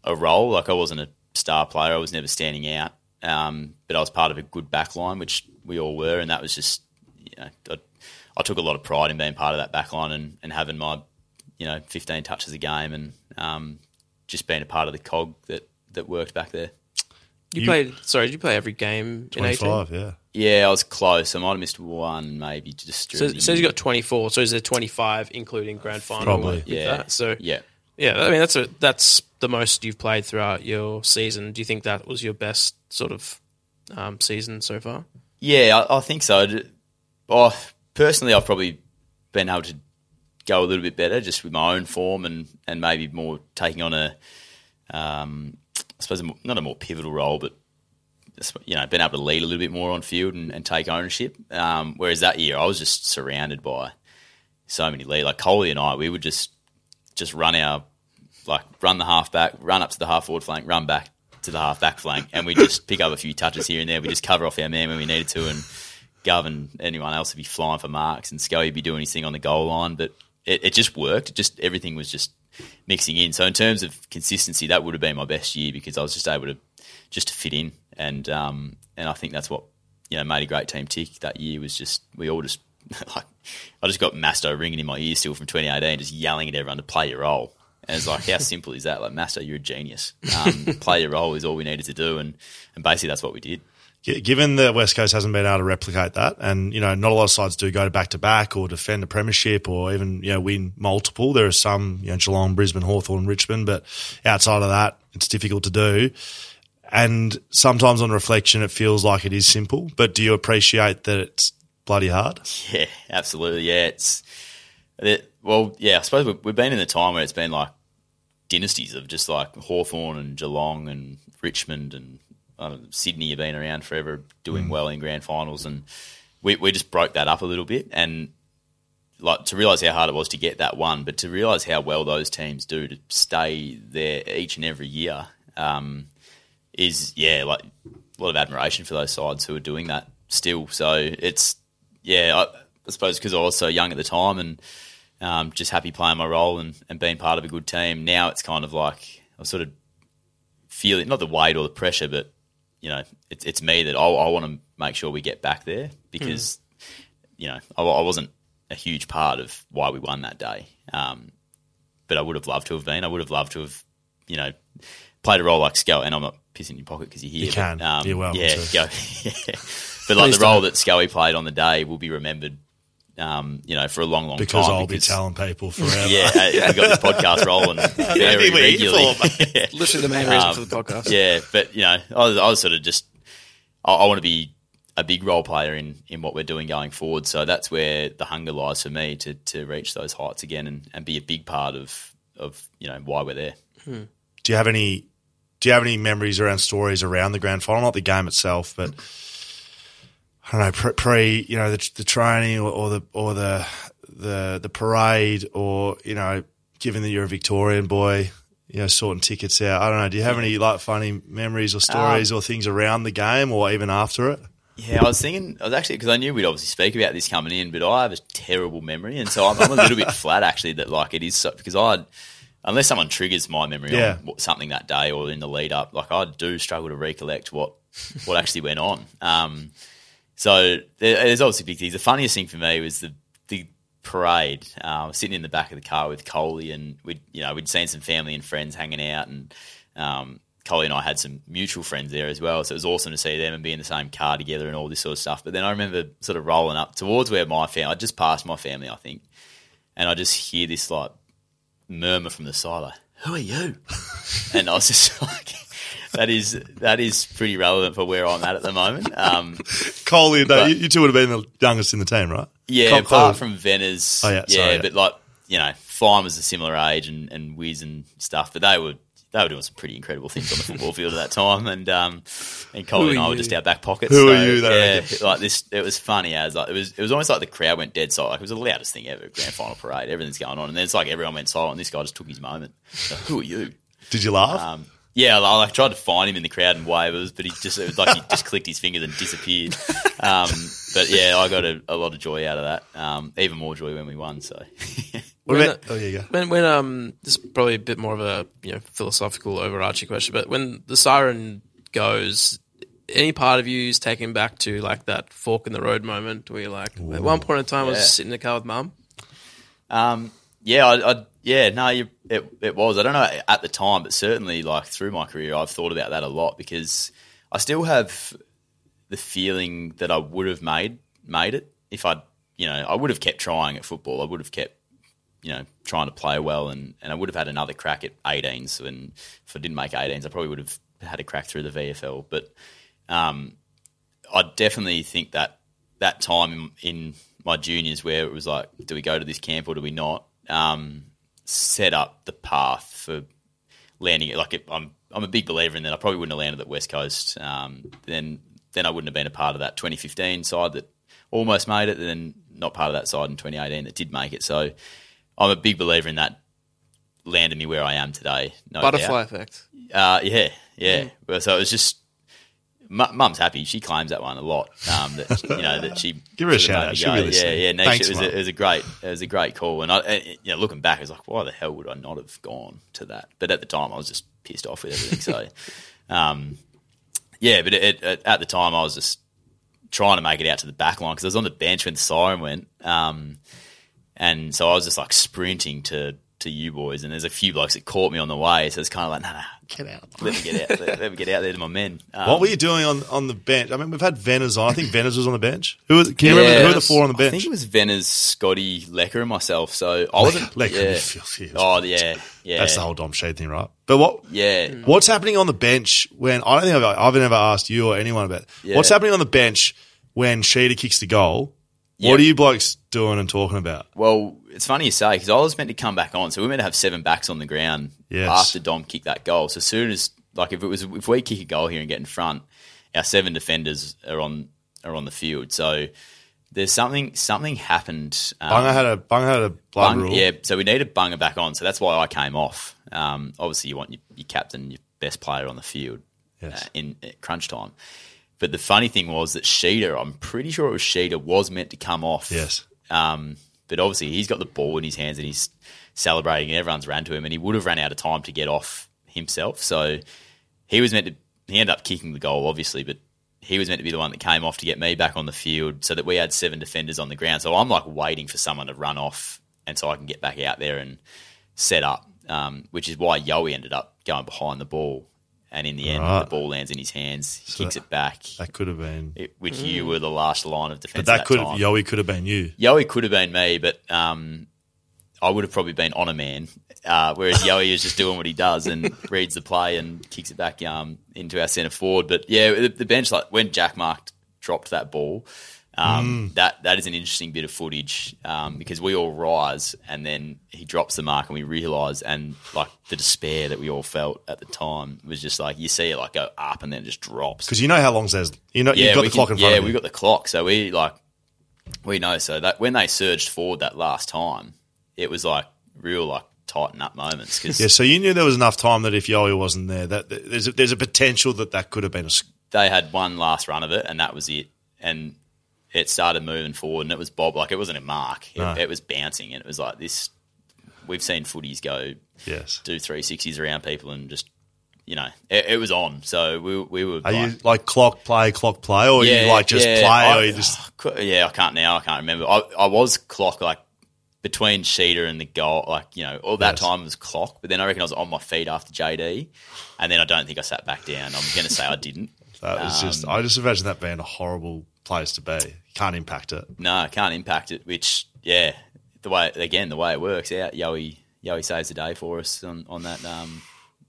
a role. Like, I wasn't a star player. I was never standing out, um, but I was part of a good back line, which we all were, and that was just, you know, I, I took a lot of pride in being part of that back line and, and having my, you know, fifteen touches a game and um, just being a part of the cog that, that worked back there. You, you played – sorry, did you play every game in eighteen? twenty-five, yeah. Yeah, I was close. I might have missed one maybe just during so, the so you got twenty-four. So is there twenty-five including grand final? Probably. Yeah. That? So, yeah. Yeah, I mean, that's a, that's the most you've played throughout your season. Do you think that was your best sort of um, season so far? Yeah, I, I think so. Oh, personally, I've probably been able to go a little bit better just with my own form and, and maybe more taking on a, um, I suppose, a more, not a more pivotal role, but, you know, been able to lead a little bit more on field and, and take ownership. Um, whereas that year I was just surrounded by so many leaders. Like Coley and I, we would just just run our, like run the halfback, run up to the half forward flank, run back to the half-back flank, and we just pick up a few touches here and there. We just cover off our man when we needed to, and Govan, anyone else would be flying for marks, and Scoey would be doing his thing on the goal line. But it, it just worked. It just everything was just mixing in. So in terms of consistency, that would have been my best year because I was just able to just to fit in, and um, and I think that's what, you know, made a great team tick that year. Was just we all just like I just got Masto ringing in my ear still from twenty eighteen, just yelling at everyone to play your role. And it's like, how simple is that? Like, Masto, you're a genius. Um, play your role is all we needed to do, and and basically that's what we did. Given that West Coast hasn't been able to replicate that, and, you know, not a lot of sides do go back-to-back or defend a premiership or even, you know, win multiple. There are some, you know, Geelong, Brisbane, Hawthorn, Richmond, but outside of that, it's difficult to do. And sometimes on reflection, it feels like it is simple, but do you appreciate that it's bloody hard? Yeah, absolutely, yeah. It's it, well, yeah, I suppose we've been in a time where it's been like dynasties of just like Hawthorn and Geelong and Richmond and Sydney have been around forever doing mm. well in grand finals, and we we just broke that up a little bit, and like to realise how hard it was to get that one, but to realise how well those teams do to stay there each and every year um, is, yeah, like a lot of admiration for those sides who are doing that still. So it's, yeah, I, I suppose because I was so young at the time and um, just happy playing my role and, and being part of a good team. Now it's kind of like I sort of feel it, not the weight or the pressure, but, you know, it, it's me that I, I want to make sure we get back there because, mm. you know, I, I wasn't a huge part of why we won that day. Um, but I would have loved to have been. I would have loved to have, you know, played a role like Scoey, and I'm not pissing in your pocket because you're here. You can. But, um, you're welcome yeah, to. Go, yeah. But like the role that Scoey played on the day will be remembered, um, you know, for a long, long because time. I'll because I'll be telling people forever. Yeah, yeah. We've got this podcast rolling very regularly. Yeah. Literally the main reason um, for the podcast. Yeah, but, you know, I was, I was sort of just – I, I want to be a big role player in, in what we're doing going forward. So that's where the hunger lies for me to to reach those heights again and, and be a big part of, of, you know, why we're there. Hmm. Do you have any do you have any memories around stories around the grand final, not the game itself, but I don't know, pre, pre you know, the, the training or, or the or the the the parade, or, you know, given that you're a Victorian boy, you know, sorting tickets out. I don't know, do you have any like funny memories or stories um, or things around the game or even after it? Yeah, I was thinking, I was actually, because I knew we'd obviously speak about this coming in, but I have a terrible memory, and so I'm, I'm a little bit flat actually that like it is so, because I'd, unless someone triggers my memory yeah. on something that day or in the lead up, like I do struggle to recollect what, what actually went on. Um, so there, there's obviously big things. The funniest thing for me was the the parade. Uh, I was sitting in the back of the car with Coley, and we'd you know we'd seen some family and friends hanging out, and um, Coley and I had some mutual friends there as well. So it was awesome to see them and be in the same car together and all this sort of stuff. But then I remember sort of rolling up towards where my family, I just passed my family, I think, and I just hear this like murmur from the side, like, who are you? And I was just like, that is that is pretty relevant for where I'm at at the moment. Um, Coley, but, you, you two would have been the youngest in the team, right? Yeah, Col- apart Col- from Venner's. Oh, yeah, yeah, sorry, yeah, but like, you know, Fine was a similar age and, and Wiz and stuff, but they were they were doing some pretty incredible things on the football field at that time, and um, and Coley and I you? were just out back pockets. Who so, are you? That yeah, like this, it was funny as like it was. It was almost like the crowd went dead silent. Like it was the loudest thing ever. Grand final parade, everything's going on, and then it's like everyone went silent. And this guy just took his moment. Like, who are you? Did you laugh? Um, yeah, I like, tried to find him in the crowd and wave, us, but he just it was like he just clicked his fingers and disappeared. Um, but yeah, I got a, a lot of joy out of that. Um, even more joy when we won. So. What when, about, oh, yeah, yeah. When, when, um, this is probably a bit more of a, you know, philosophical overarching question, but when the siren goes, any part of you is taken back to like that fork in the road moment where you're like, ooh, at one point in time, yeah. I was just sitting in the car with mum. Um, yeah, I, I yeah, no, you, it, it was. I don't know at the time, but certainly like through my career, I've thought about that a lot because I still have the feeling that I would have made made it if I, you know, I would have kept trying at football. I would have kept. You know, trying to play well, and, and I would have had another crack at eighteens. And if I didn't make eighteens, I probably would have had a crack through the V F L. But um, I definitely think that that time in, in my juniors where it was like, do we go to this camp or do we not, um, set up the path for landing it. Like it, I'm I'm a big believer in that. I probably wouldn't have landed at West Coast. Um, then then I wouldn't have been a part of that twenty fifteen side that almost made it, and then not part of that side in twenty eighteen that did make it. So I'm a big believer in that landed me where I am today. No Butterfly doubt. effect. Uh, yeah, yeah, yeah. So it was just m- mum's happy. She claims that one a lot. Um, that you know that she give her a shout out. She really yeah, yeah. No, Thanks, she, it, was a, it was a great, it was a great call. And I, and, you know, looking back, I was like, why the hell would I not have gone to that? But at the time, I was just pissed off with everything. So, um, yeah. But it, it, at the time, I was just trying to make it out to the back line because I was on the bench when the siren went. Um, And so I was just like sprinting to, to you boys, and there's a few blokes that caught me on the way. So it's kind of like, no, nah, no, nah, get out, let me get out, let, let me get out there to my men. Um, what were you doing on, on the bench? I mean, we've had Venners on. I think Venners was on the bench. Who was? Can yeah, you remember who were the four on the bench? I think it was Venners, Scotty, Lekker, and myself. So I wasn't Lekker. Yeah. Oh yeah, yeah. That's the whole Dom Sheed thing, right? But what? Yeah. What's happening on the bench when I don't think I've, I've never asked you or anyone about it. Yeah. What's happening on the bench when Sheedy kicks the goal? What yep. are you blokes doing and talking about? Well, it's funny you say because I was meant to come back on, so we were meant to have seven backs on the ground yes. after Dom kicked that goal. So as soon as, like, if it was if we kick a goal here and get in front, our seven defenders are on are on the field. So there's something something happened. Um, Bunger had a Bunger had a blood Bung, rule, yeah. So we needed Bunger back on, so that's why I came off. Um, obviously, you want your, your captain, your best player on the field yes. uh, in at crunch time. But the funny thing was that Sheeder, I'm pretty sure it was Sheeder, was meant to come off. Yes. Um, but obviously he's got the ball in his hands and he's celebrating and everyone's ran to him and he would have run out of time to get off himself. So he was meant to – he ended up kicking the goal obviously, but he was meant to be the one that came off to get me back on the field so that we had seven defenders on the ground. So I'm like waiting for someone to run off and so I can get back out there and set up, um, which is why Yoey ended up going behind the ball. And in the end, right. the ball lands in his hands. He so kicks it back. That could have been. It, which mm. you were the last line of defence. But that, that could have, Yoey could have been you. Yoey could have been me, but um, I would have probably been on a man. Uh, whereas Yoey is just doing what he does and reads the play and kicks it back um, into our centre forward. But yeah, the, the bench, like when Jack Mark dropped that ball, um, mm. that that is an interesting bit of footage um, because we all rise and then he drops the mark and we realise, and like the despair that we all felt at the time was just like you see it like go up and then it just drops because you know how long says you know yeah, you've got the can, clock in front yeah, of you. Yeah, we got the clock, so we like we know. So that when they surged forward that last time, it was like real like tighten up moments. Cause yeah, so you knew there was enough time that if Yoey wasn't there, that there's a, there's a potential that that could have been. A... They had one last run of it, and that was it, and. It started moving forward and it was bob. Like, it wasn't a mark. It, no. it was bouncing and it was like this – we've seen footies go yes. do three sixties around people and just, you know, it, it was on. So we we were – Are like, you like clock play, clock play or yeah, you like just yeah, play I, or you just – Yeah, I can't now. I can't remember. I, I was clock like between Sheeder and the goal. Like, you know, all that yes. time was clock. But then I reckon I was on my feet after J D and then I don't think I sat back down. I'm going to say I didn't. That was um, just – I just imagine that being a horrible – place to be. Can't impact it. No, can't impact it, which, yeah, the way, again, the way it works out, Yoey, Yoey saves the day for us on, on that, um,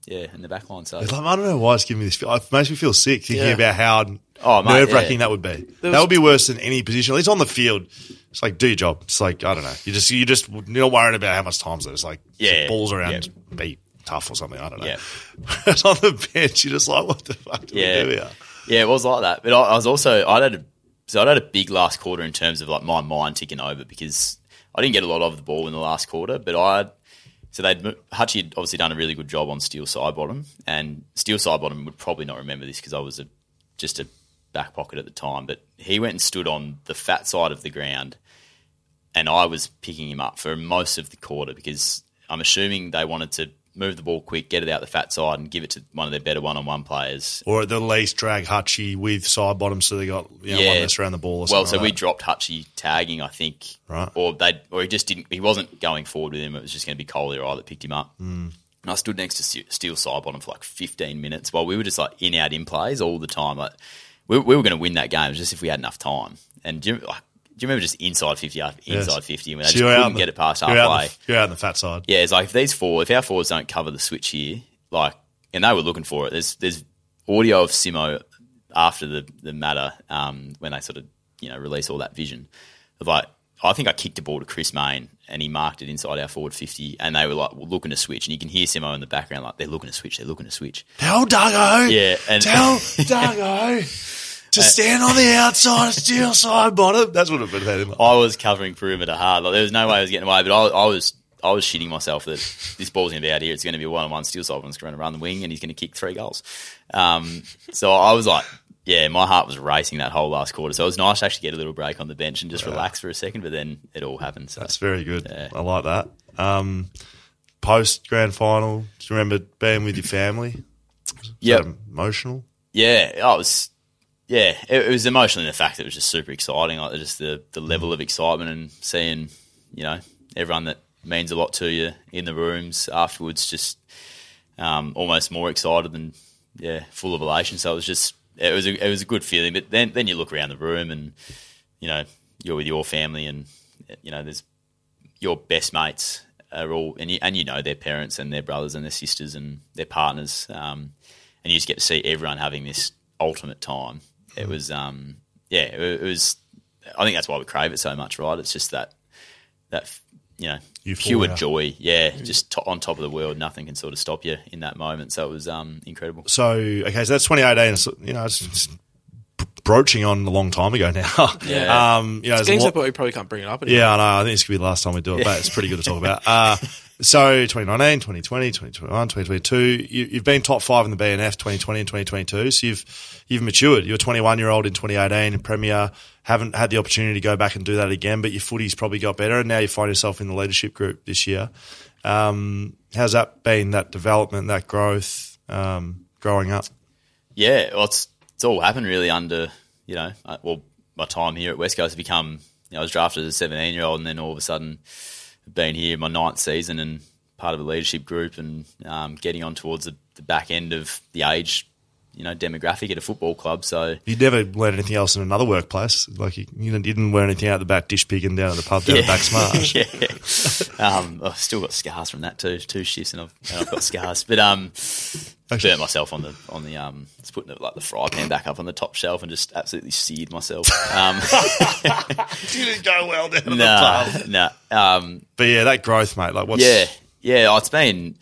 yeah, in the back line. So. Like, I don't know why it's giving me this feel. It makes me feel sick thinking yeah. about how oh, nerve-wracking yeah. that would be. Was, that would be worse than any position. At least on the field, it's like, do your job. It's like, I don't know. You just, you just, you're not worrying about how much time's there. It's like, yeah, balls around, yeah. be tough or something. I don't know. Yeah. Whereas on the bench, you're just like, what the fuck do yeah. we do here? Yeah, it was like that. But I, I was also, I had a, So I had a big last quarter in terms of like my mind ticking over because I didn't get a lot of the ball in the last quarter. But I, so they'd Hutchie had obviously done a really good job on Steele Sidebottom, and Steele Sidebottom would probably not remember this because I was a, just a back pocket at the time. But he went and stood on the fat side of the ground, and I was picking him up for most of the quarter because I'm assuming they wanted to move the ball quick, get it out the fat side and give it to one of their better one-on-one players. Or at the least drag Hutchie with Sidebottom so they got you know, yeah. one that's around the ball or something. Well, so like we that. dropped Hutchie tagging, I think. Right. Or they, or he just didn't – he wasn't going forward with him. It was just going to be Coley or I that picked him up. Mm. And I stood next to Steele Sidebottom for like fifteen minutes while we were just like in-out in-plays all the time. Like we, we were going to win that game just if we had enough time. And do you, like, do you remember just inside fifty, inside yes. fifty, when they so just couldn't the, get it past halfway? You're out, the, you're out on the fat side. Yeah, it's like if these four, if our forwards don't cover the switch here, like, and they were looking for it. There's there's audio of Simo after the the matter um, when they sort of you know release all that vision of like I think I kicked the ball to Chris Main and he marked it inside our forward fifty, and they were like well, looking to switch, and you can hear Simo in the background like they're looking to switch, they're looking to switch. Tell Duggo, yeah, and tell Duggo. To stand on the outside of Steele Sidebottom. That's what it would have been. I was covering perimeter hard. Like, there was no way I was getting away, but I, I was I was shitting myself that this ball's going to be out here. It's going to be a one-on-one. Steele Sidebottom's going to run the wing and he's going to kick three goals. Um, so I was like, yeah, my heart was racing that whole last quarter. So it was nice to actually get a little break on the bench and just yeah. relax for a second, but then it all happened. So. That's very good. Yeah. I like that. Um, Post-grand final, do you remember being with your family? Yeah. Emotional? Yeah, I was... Yeah, it, it was emotional in the fact that it was just super exciting, like just the, the level of excitement and seeing, you know, everyone that means a lot to you in the rooms afterwards just um, almost more excited and, yeah, full of elation. So it was just – it was a, it was a good feeling. But then, then you look around the room and, you know, you're with your family and, you know, there's your best mates are all – and you and you know their parents and their brothers and their sisters and their partners um, and you just get to see everyone having this ultimate time. It was, um, yeah, it was. I think that's why we crave it so much, right? It's just that, that you know, pure joy. Yeah, just to, on top of the world, nothing can sort of stop you in that moment. So it was um, incredible. So okay, so that's twenty eighteen. You know, it's, it's broaching on a long time ago now. Yeah, um, you know, it's getting to the point we probably can't bring it up anymore. Yeah, I know. I think it's gonna be the last time we do it, yeah. but it's pretty good to talk about. Uh, So twenty nineteen, twenty twenty, twenty twenty-one, twenty twenty-two, you, you've been top five in the B N F twenty twenty and twenty twenty-two, so you've you've matured. You're a twenty-one-year-old in twenty eighteen in Premier, haven't had the opportunity to go back and do that again, but your footy's probably got better, and now you find yourself in the leadership group this year. Um, how's that been, that development, that growth, um, growing up? Yeah, well, it's, it's all happened really under, you know, well, my time here at West Coast has become, you know, I was drafted as a seventeen-year-old and then all of a sudden – been here my ninth season and part of a leadership group and um, getting on towards the, the back end of the age, you know, demographic at a football club. So you never learn anything else in another workplace. Like you, you didn't learn anything out the back dish pigging down at the pub down yeah. at Bacchus Marsh. yeah, um, I've still got scars from that too. Two shifts and I've, and I've got scars. But um, I burnt myself on the on the um, just putting it like the fry pan back up on the top shelf and just absolutely seared myself. Um, didn't go well down at nah, the pub. No, nah, um, but yeah, that growth, mate. Like what's yeah, yeah. It's been.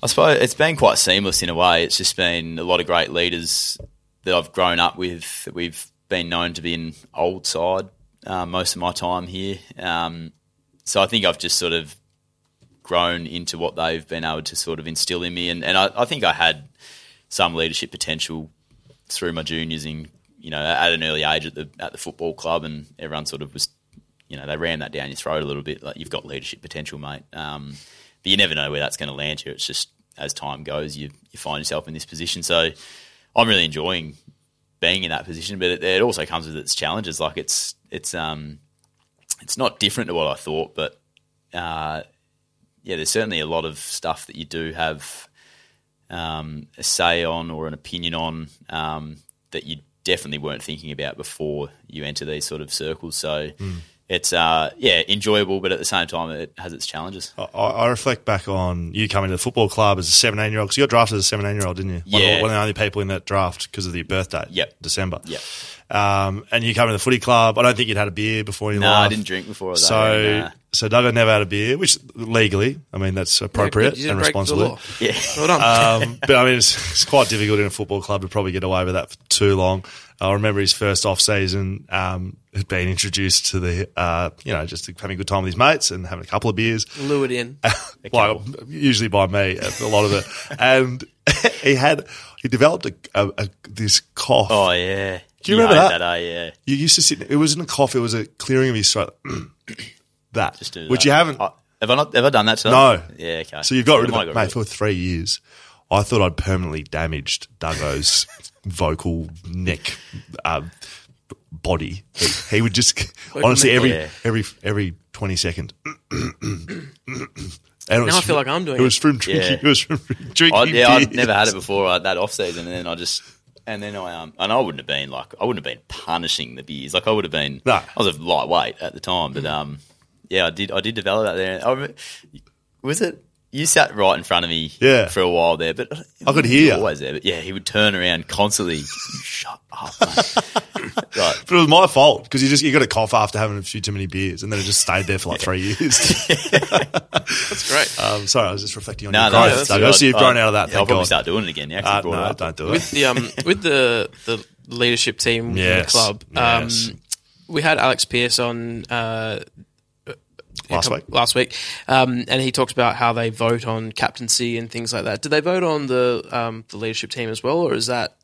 I suppose it's been quite seamless in a way. It's just been a lot of great leaders that I've grown up with. We've been known to be in old side uh, most of my time here. Um, so I think I've just sort of grown into what they've been able to sort of instill in me. And, and I, I think I had some leadership potential through my juniors in, you know, at an early age at the at the football club, and everyone sort of was, you know, they ran that down your throat a little bit. Like, you've got leadership potential, mate. Um, but you never know where that's going to land you. It's just, as time goes, you you find yourself in this position. So I'm really enjoying being in that position, but it, it also comes with its challenges. Like it's it's um it's not different to what I thought, but uh, yeah, there's certainly a lot of stuff that you do have um, a say on or an opinion on um, that you definitely weren't thinking about before you enter these sort of circles. So. Mm. It's, uh, yeah, enjoyable, but at the same time, it has its challenges. I, I reflect back on you coming to the football club as a seventeen-year-old, because you got drafted as a seventeen-year-old, didn't you? One, yeah. of, one of the only people in that draft because of your birthday, yep. December. Yeah. Um, and you come to the footy club. I don't think you'd had a beer before in your no, life. No, I didn't drink before. So nah. so Duggan never had a beer, which legally, I mean, that's appropriate yeah, and responsible. Yeah. Well done. Um, but, I mean, it's, it's quite difficult in a football club to probably get away with that for too long. I remember his first off-season um, had been introduced to the, uh, you know, just having a good time with his mates and having a couple of beers. Lured in. Well, usually by me, a lot of it. And he had, he developed a, a, a, this cough. Oh, yeah. Do you, you remember that? that uh, yeah. You used to sit, it wasn't a cough, it was a clearing of his throat. that, just do which that. You haven't. I, have I not? Have I done that to No. Them? Yeah, okay. So you've got rid of it, mate, for three years. I thought I'd permanently damaged Duggo's vocal, neck, uh, body. He, he would just honestly every yeah. every every twenty second. and now was, I feel like I'm doing it. It was from drinking. Yeah. It was from drinking. I'd, yeah, I'd never had it before uh, that off season, and then I just and then I um and I wouldn't have been like I wouldn't have been punishing the beers. Like I would have been. No. I was a lightweight at the time, but um yeah, I did I did develop that there. I remember, was it? You sat right in front of me yeah. for a while there, but I could hear always you. There. But yeah, he would turn around constantly. Shut up, mate. Right. But it was my fault because you just you got a cough after having a few too many beers, and then it just stayed there for like three years. That's great. Um, sorry, I was just reflecting on no, your no, growth. No, so right. you've grown uh, out of that. Yeah, I'll probably God. start doing it again. Yeah, uh, no, it up. Don't do it with the um, with the the leadership team yes. in the club. Um, yes. We had Alex Pierce on. Uh, Last week. Last week. Um, and he talked about how they vote on captaincy and things like that. Do they vote on the um, the leadership team as well, or is that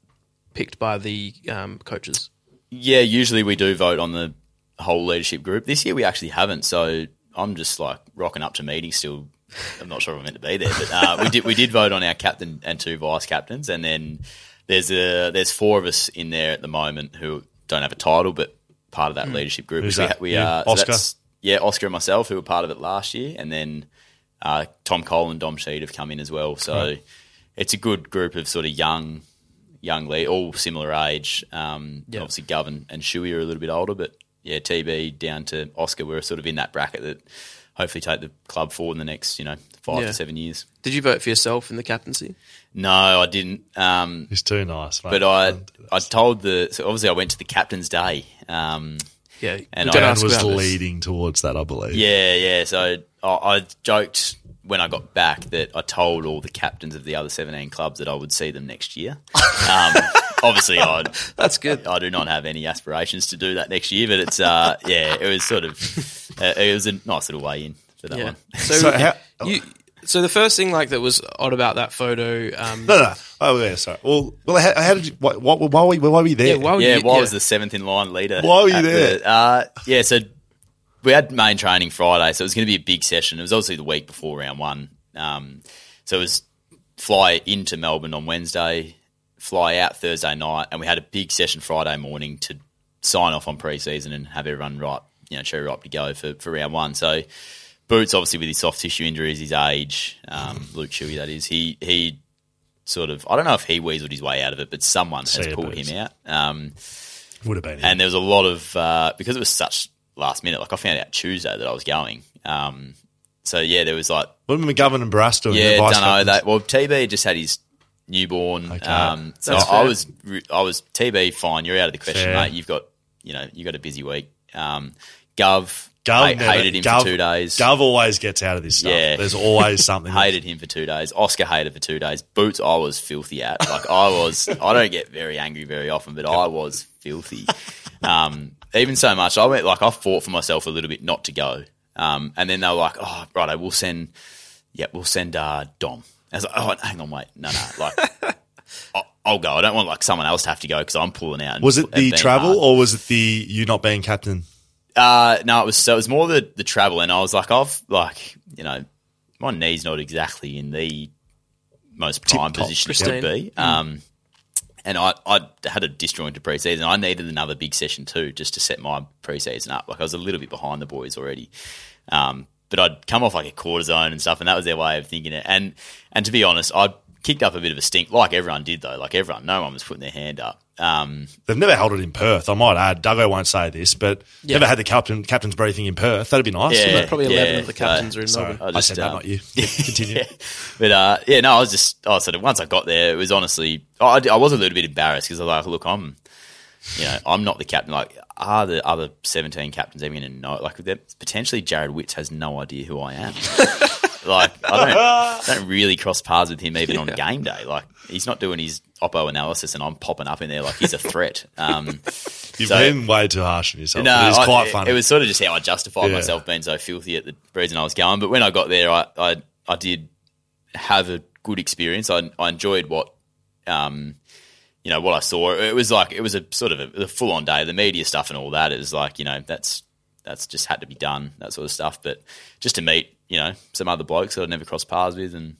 picked by the um, coaches? Yeah, usually we do vote on the whole leadership group. This year we actually haven't, so I'm just like rocking up to meetings still. I'm not sure if I'm meant to be there, but uh, we did we did vote on our captain and two vice-captains, and then there's a, there's four of us in there at the moment who don't have a title, but part of that mm. leadership group. Who's that? We, we yeah. are, Oscar. So Yeah, Oscar and myself, who were part of it last year, and then uh, Tom Cole and Dom Sheed have come in as well. So right. it's a good group of sort of young, young lead, all similar age. Um, yep. Obviously, Govan and Shuey are a little bit older, but yeah, T B down to Oscar, we're sort of in that bracket that hopefully take the club forward in the next, you know, five yeah. to seven years. Did you vote for yourself in the captaincy? No, I didn't. Um, it's too nice, mate. But I, I told the so obviously I went to the captain's day. Um, Yeah, and Dan I was leading towards that, I believe. Yeah, yeah. So I, I joked when I got back that I told all the captains of the other seventeen clubs that I would see them next year. Um, obviously, I that's good. I, I do not have any aspirations to do that next year, but it's uh, yeah, it was sort of uh, it was a nice little way in. for that yeah. one. So, so, how, oh. you, so the first thing like that was odd about that photo. Um, no, no. Oh, yeah. Sorry. Well, well. How, how did you? Why, why, why, were, why were you there? Yeah. Why, yeah, you, why yeah. was the seventh in line leader? Why were you there? The, uh, yeah. So we had main training Friday, so it was going to be a big session. It was obviously the week before round one. Um, so it was fly into Melbourne on Wednesday, fly out Thursday night, and we had a big session Friday morning to sign off on pre-season and have everyone right, you know, cherry ripe to go for, for round one. So Boots, obviously with his soft tissue injuries, his age, um, Luke Shuey, that is, he he sort of, I don't know if he weaseled his way out of it, but someone has See pulled him out. Um, Would have been him. And there was a lot of, uh, because it was such last minute, like I found out Tuesday that I was going. Um, so, yeah, there was like. What were McGovern and Brass doing? Yeah, I don't know. That, well, T B just had his newborn. Okay. Um, so That's I fair. was, I was T B, fine, you're out of the question, fair. mate. You've got, you know, you've got a busy week. Um, Gov, Gov ha- hated him Gov, for two days. Gov always gets out of this stuff. Yeah. There's always something. Hated him for two days. Oscar hated for two days. Boots, I was filthy at. Like I was, I don't get very angry very often, but I was filthy. Um, even so much, I went like I fought for myself a little bit not to go. Um, and then they were like, oh, righto, we'll send, yeah, we'll send uh, Dom. I was like, oh, hang on, wait, no, no, like. I, I'll go. I don't want like someone else to have to go because I'm pulling out. And, was it the travel hard. or was it the you not being captain? Uh, no, it was so it was more the, the travel, and I was like, I've like you know, my knee's not exactly in the most prime Tip-top position it could be. Um, and I I had a disjointed preseason. I needed another big session too, just to set my preseason up. Like I was a little bit behind the boys already. Um, but I'd come off like a cortisone and stuff, and that was their way of thinking it. And and to be honest, I. Kicked up a bit of a stink, like everyone did though. Like everyone, no one was putting their hand up. Um, They've never held it in Perth, I might add. Duggo won't say this, but yeah. never had the captain captain's briefing in Perth. That'd be nice. Yeah, yeah. Probably eleven yeah. of the captains uh, are in Melbourne. I, just, I said that, um, not you. Continue. yeah. But uh, yeah, no, I was just. I sort of once I got there, it was honestly, I, I was a little bit embarrassed because I was like, look, I'm, you know, I'm not the captain. Like, are the other seventeen captains even going to know? Like, potentially Jared Witts has no idea who I am. Like, I don't, don't really cross paths with him even yeah. on game day. Like, he's not doing his oppo analysis and I'm popping up in there like he's a threat. Um, You've so, been way too harsh on yourself. No, it was I, quite funny. It was sort of just how I justified yeah. myself being so filthy at the reason I was going. But when I got there, I I, I did have a good experience. I, I enjoyed what, um, you know, what I saw. It was like, it was a sort of a, a full-on day. The media stuff and all that, it was like, you know, that's that's just had to be done, that sort of stuff. But just to meet, you know, some other blokes that I'd never crossed paths with, and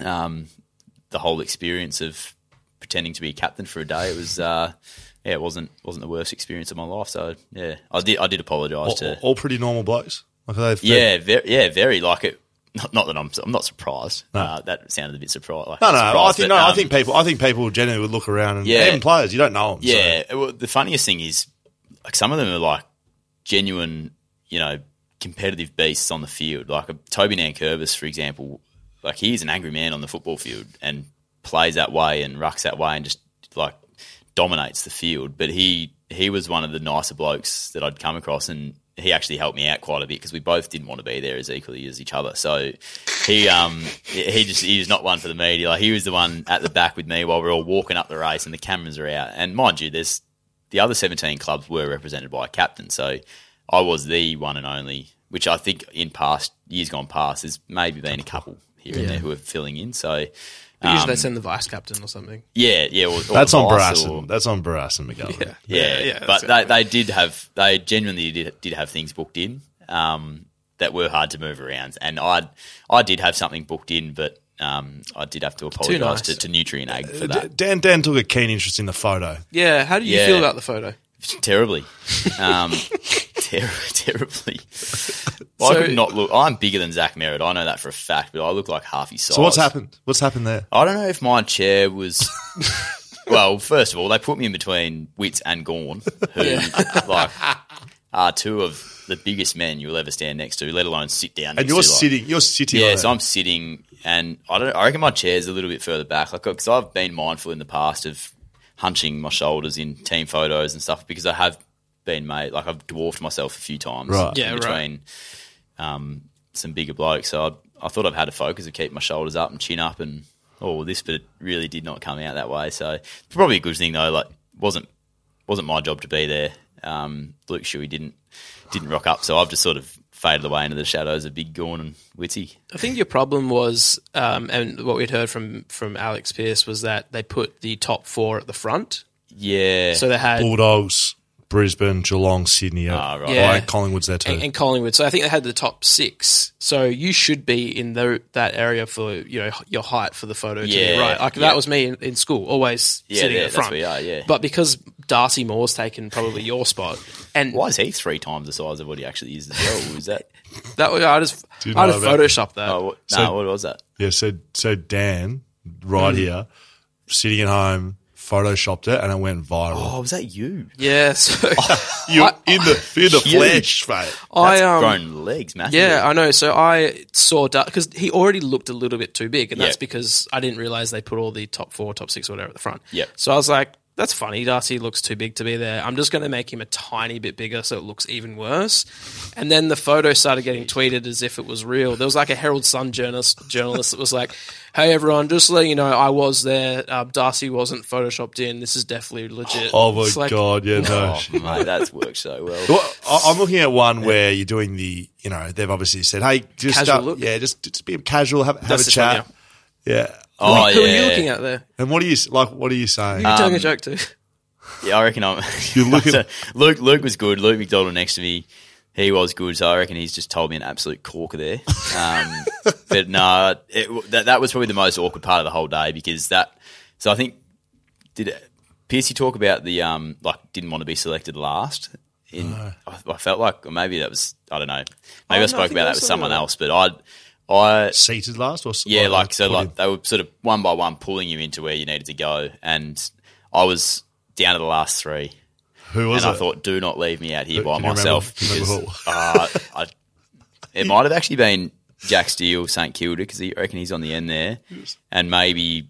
um, the whole experience of pretending to be a captain for a day, it was, uh, yeah, it wasn't wasn't the worst experience of my life. So yeah, I did I did apologise to all pretty normal blokes. Like they've, yeah, very, yeah, very like it. Not, not that I'm I'm not surprised. No. Uh, that sounded a bit surprised. Like, no, no, I think but, no, um, I think people I think people generally would look around and yeah, even players you don't know them. Yeah, so. Well, the funniest thing is like some of them are like genuine, you know, competitive beasts on the field. Like a Toby Nankervis, for example, like he's an angry man on the football field and plays that way and rucks that way and just like dominates the field. But he he was one of the nicer blokes that I'd come across, and he actually helped me out quite a bit because we both didn't want to be there as equally as each other. So he um he just he was not one for the media. Like he was the one at the back with me while we're all walking up the race and the cameras are out. And mind you, there's the other seventeen clubs were represented by a captain, so I was the one and only, which I think in past years gone past, there's maybe been a couple here yeah. and there who are filling in. So um, usually they send the vice captain or something. Yeah, yeah. Or, or that's, on Barasson, that's on Barasson. That's on Barasson McGovern. Yeah, yeah. yeah, yeah but they, they did have they genuinely did, did have things booked in um, that were hard to move around, and I I did have something booked in, but. Um, I did have to apologise nice. to, to Nutrien Ag for that. Dan Dan took a keen interest in the photo. Yeah, how do you yeah. feel about the photo? Terribly, um, ter- terribly. Well, so, I could not look. I'm bigger than Zach Merritt. I know that for a fact, but I look like half his size. So what's happened? What's happened there? I don't know if my chair was. Well, first of all, they put me in between Witts and Gawn, who yeah. like are two of. The biggest men you'll ever stand next to, let alone sit down. Next and you're to, like, sitting, you're sitting. Yeah, like so I'm sitting, and I don't. I reckon my chair's a little bit further back, like because I've been mindful in the past of hunching my shoulders in team photos and stuff because I have been made like I've dwarfed myself a few times, right. yeah, between right. um, some bigger blokes. So I, I thought I've had a focus of keep my shoulders up and chin up and all this, but it really did not come out that way. So probably a good thing though. Like wasn't wasn't my job to be there. Um, Luke Shuey didn't. Didn't rock up, so I've just sort of faded away into the shadows of Big Gorn and Witty. I think your problem was, um, and what we'd heard from, from Alex Pierce was that they put the top four at the front. Yeah. So they had Bulldogs, Brisbane, Geelong, Sydney. Oh, right. Yeah. Right, Collingwood's there too. And, and Collingwood. So I think they had the top six. So you should be in the, that area for, you know, your height for the photo. Yeah. Too, right. Like yeah. That was me in, in school, always yeah, sitting yeah, at the front. That's where you are, yeah. But because Darcy Moore's taken probably your spot. And why is he three times the size of what he actually is as well? Was that that? I just Didn't I just photoshopped that. Oh, what, so, no, what was that? Yeah. So so Dan right mm. here, sitting at home. Photoshopped it and it went viral. Oh, was that you? Yeah, so you I, in the in the flesh, mate. I um, grown legs, man. Yeah, I know. So I saw because he already looked a little bit too big, and yep. that's because I didn't realize they put all the top four, top six, or whatever at the front. Yeah. So I was like, that's funny. Darcy looks too big to be there. I'm just going to make him a tiny bit bigger so it looks even worse. And then the photo started getting tweeted as if it was real. There was like a Herald Sun journalist, journalist that was like, hey, everyone, just letting you know I was there. Uh, Darcy wasn't photoshopped in. This is definitely legit. Oh, my like, God. Yeah, no. Oh, mate, that's worked so well. well. I'm looking at one where you're doing the, you know, they've obviously said, hey, just casual uh, look. Yeah, just, just be casual, have, have a chat. Thing, yeah. yeah. Oh, who yeah. are you looking at there? And what are you like? What are you saying? You're um, telling a joke too. Yeah, I reckon I'm. You're looking. So Luke, Luke was good. Luke McDonald next to me, he was good. So I reckon he's just told me an absolute corker there. Um, but no, it, that that was probably the most awkward part of the whole day because that. So I think did Piercy talk about the um like didn't want to be selected last. In no. I, I felt like or maybe that was I don't know. Maybe oh, I spoke no, I about that with someone that. else, but I. I seated last, or yeah, like, like so, like him. They were sort of one by one pulling you into where you needed to go, and I was down to the last three. Who was and it? I thought, do not leave me out here Who, by myself remember, because uh, I, it might have actually been Jack Steele, St Kilda, because I reckon he's on the end there, yes. and maybe.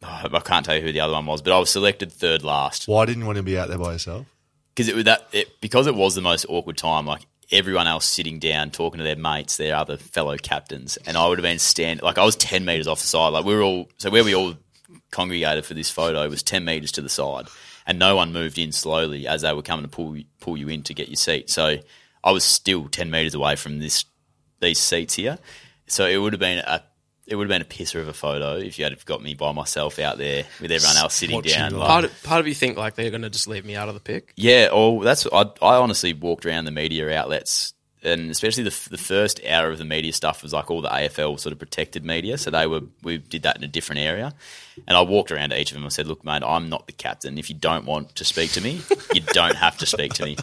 Oh, I can't tell you who the other one was, but I was selected third last. Why didn't you want to be out there by yourself? Because it was that it, because it was the most awkward time, like. Everyone else sitting down talking to their mates, their other fellow captains, and I would have been standing like I was ten meters off the side. Like we were all so where we all congregated for this photo was ten meters to the side, and no one moved in slowly as they were coming to pull pull you in to get your seat. So I was still ten meters away from this these seats here. So it would have been a it would have been a pisser of a photo if you had got me by myself out there with everyone else sitting Watching down. Like, part, of, part of you think like they're going to just leave me out of the pick? Yeah, or that's I, I honestly walked around the media outlets, and especially the the first hour of the media stuff was like all the A F L sort of protected media, so they were we did that in a different area, and I walked around to each of them and said, "Look, mate, I'm not the captain. If you don't want to speak to me, you don't have to speak to me."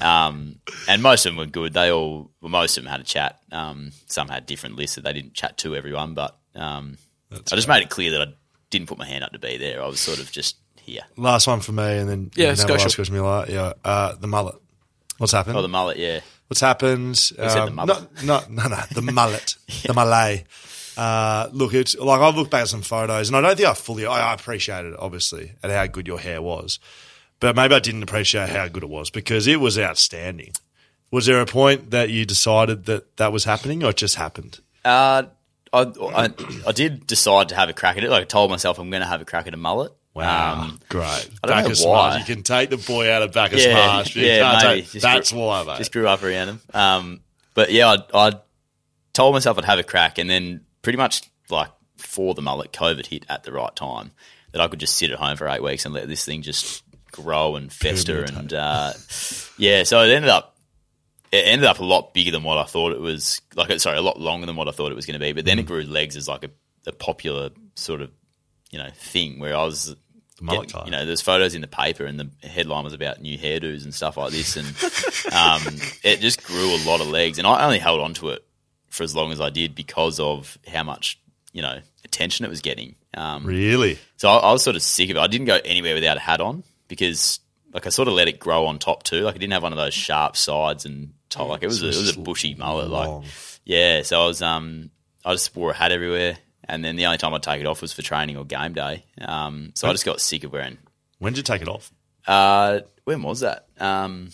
Um, and most of them were good. They all, well, most of them had a chat. Um, some had different lists that they didn't chat to everyone, but um, I just right. made it clear that I didn't put my hand up to be there. I was sort of just here. Last one for me, and then yeah, you know, my last question, like, yeah, uh, the mullet. What's happened? Oh, the mullet, yeah. What's happened? Um, no, no, no, no, the mullet, yeah. the Malay. Uh, look, it's like I've looked back at some photos, and I don't think I fully. I, I appreciated it, obviously, at how good your hair was, but maybe I didn't appreciate how good it was because it was outstanding. Was there a point that you decided that that was happening, or it just happened? Uh, I, I, I did decide to have a crack at it. Like I told myself, I'm going to have a crack at a mullet. Wow, um, great. I don't Bacchus know why. Marsh. You can take the boy out of Bacchus yeah, Marsh. You yeah, maybe. Take, that's grew, why, mate. Just grew up around him. Um, but, yeah, I, I told myself I'd have a crack, and then pretty much like for the mullet, COVID hit at the right time, that I could just sit at home for eight weeks and let this thing just grow and fester. Permutate. And, uh, yeah, so it ended up it ended up a lot bigger than what I thought it was. Like, sorry, a lot longer than what I thought it was going to be, but then mm. it grew legs as like a, a popular sort of, you know, thing where I was – Getting, you know, there's photos in the paper, and the headline was about new hairdos and stuff like this, and um, it just grew a lot of legs. And I only held on to it for as long as I did because of how much, you know, attention it was getting. Um, really? So I, I was sort of sick of it. I didn't go anywhere without a hat on because, like, I sort of let it grow on top too. Like, I didn't have one of those sharp sides and top. Like, it was so a, it was a bushy mullet. Long. Like, yeah. So I was, um, I just wore a hat everywhere. And then the only time I'd take it off was for training or game day. Um, so I just got sick of wearing. When did you take it off? Uh, when was that? Um,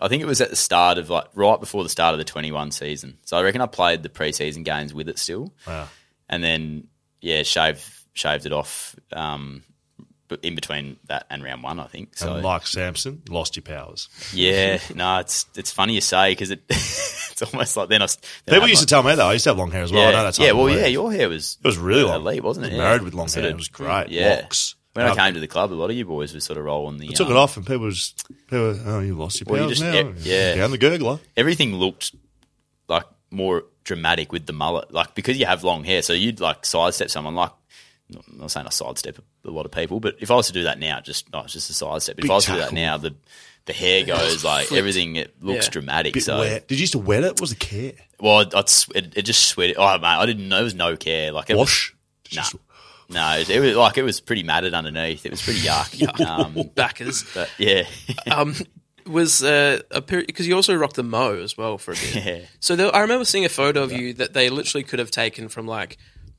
I think it was at the start of like right before the start of the twenty-one season. So I reckon I played the preseason games with it still. Wow. And then yeah, shaved shaved it off um, in between that and round one, I think. So, and like Samson, lost your powers. Yeah, no, it's it's funny you say because it, it's almost like then I then people I used like, to tell me that I used to have long hair as well. Yeah, I know that's yeah, well, yeah, your hair was it was really long, elite, wasn't it? Yeah. Married with long sort hair, of, it was great. Yeah. Locks. When I, I came to the club, a lot of you boys were sort of rolling the. I took um, it off, and people just, people were, oh, you lost your powers well, you just, now. Yeah, down the gurgler. Everything looked like more dramatic with the mullet, like because you have long hair, so you'd like sidestep someone like. I'm not saying I sidestep a lot of people, but if I was to do that now, just no, it's just a sidestep. If Big I was tackle. to do that now, the the hair goes like everything. It looks yeah. dramatic. Bit so wet. Did you used to wet it? What was the care? Well, I'd, it, it just sweated. Oh mate, I didn't know there was no care. Like it wash. No, nah, no, it, it was like it was pretty matted underneath. It was pretty yuck. Um, Backers, but yeah. um, was uh, a period because you also rocked the mo as well for a bit. Yeah. So there, I remember seeing a photo of yeah. you that they literally could have taken from like.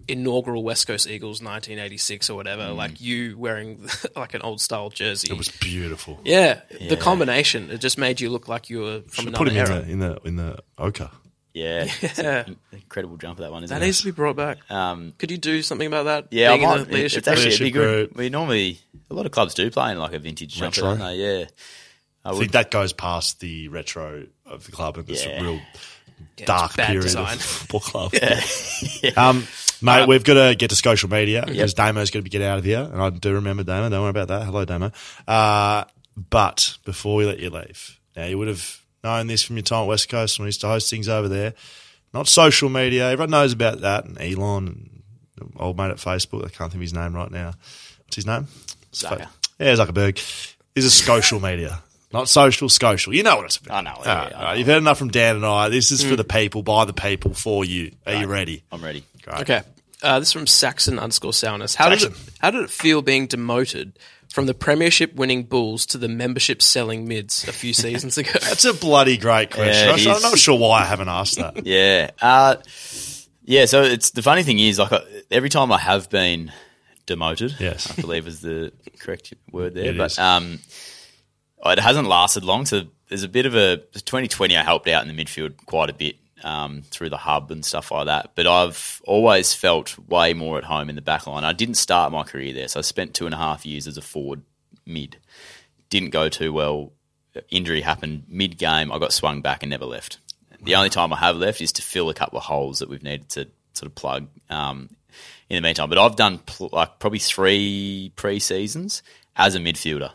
Inaugural West Coast Eagles nineteen eighty-six or whatever, mm. like you wearing like an old style jersey. It was beautiful. Yeah, yeah. The combination, it just made you look like you were from Should another era. Put him in the, in the, in the ochre. Yeah. yeah. Incredible jump for that one, isn't that it? That needs to be brought back. Um, Could you do something about that? Yeah, being I might, in the leadership it's actually leadership good. We normally, a lot of clubs do play in like a vintage retro. Jumper, don't they? Yeah. I, I think that goes past the retro of the club and there's yeah. a real yeah, dark period design. Of football club. yeah. yeah. Um, Mate, um, we've got to get to social media because yep. Damo's going to get out of here. And I do remember Damo. Don't worry about that. Hello, Damo. Uh, but before we let you leave, now you would have known this from your time at West Coast when we used to host things over there. Not social media. Everyone knows about that. And Elon, and old mate at Facebook. I can't think of his name right now. What's his name? Zucker. Yeah, Zuckerberg. This is social media. Not social, social. You know what it's about. I know. All right, I know. You've heard enough from Dan and I. This is mm. for the people, by the people, for you. Are right. you ready? I'm ready. Great. Okay. Uh, this is from Saxon underscore Sourness. How Saxon. Did it, how did it feel being demoted from the premiership winning Bulls to the membership selling Mids a few seasons ago? That's a bloody great question. Yeah, I'm is. not sure why I haven't asked that. yeah. Uh, yeah, so it's the funny thing is, like, I, every time I have been demoted, yes. I believe is the correct word there, it but um, it hasn't lasted long. So there's a bit of a – twenty twenty I helped out in the midfield quite a bit. Um, through the hub and stuff like that. But I've always felt way more at home in the back line. I didn't start my career there, so I spent two and a half years as a forward mid. Didn't go too well. Injury happened mid-game. I got swung back and never left. The only time I have left is to fill a couple of holes that we've needed to sort of plug um, in the meantime. But I've done pl- like probably three pre-seasons as a midfielder.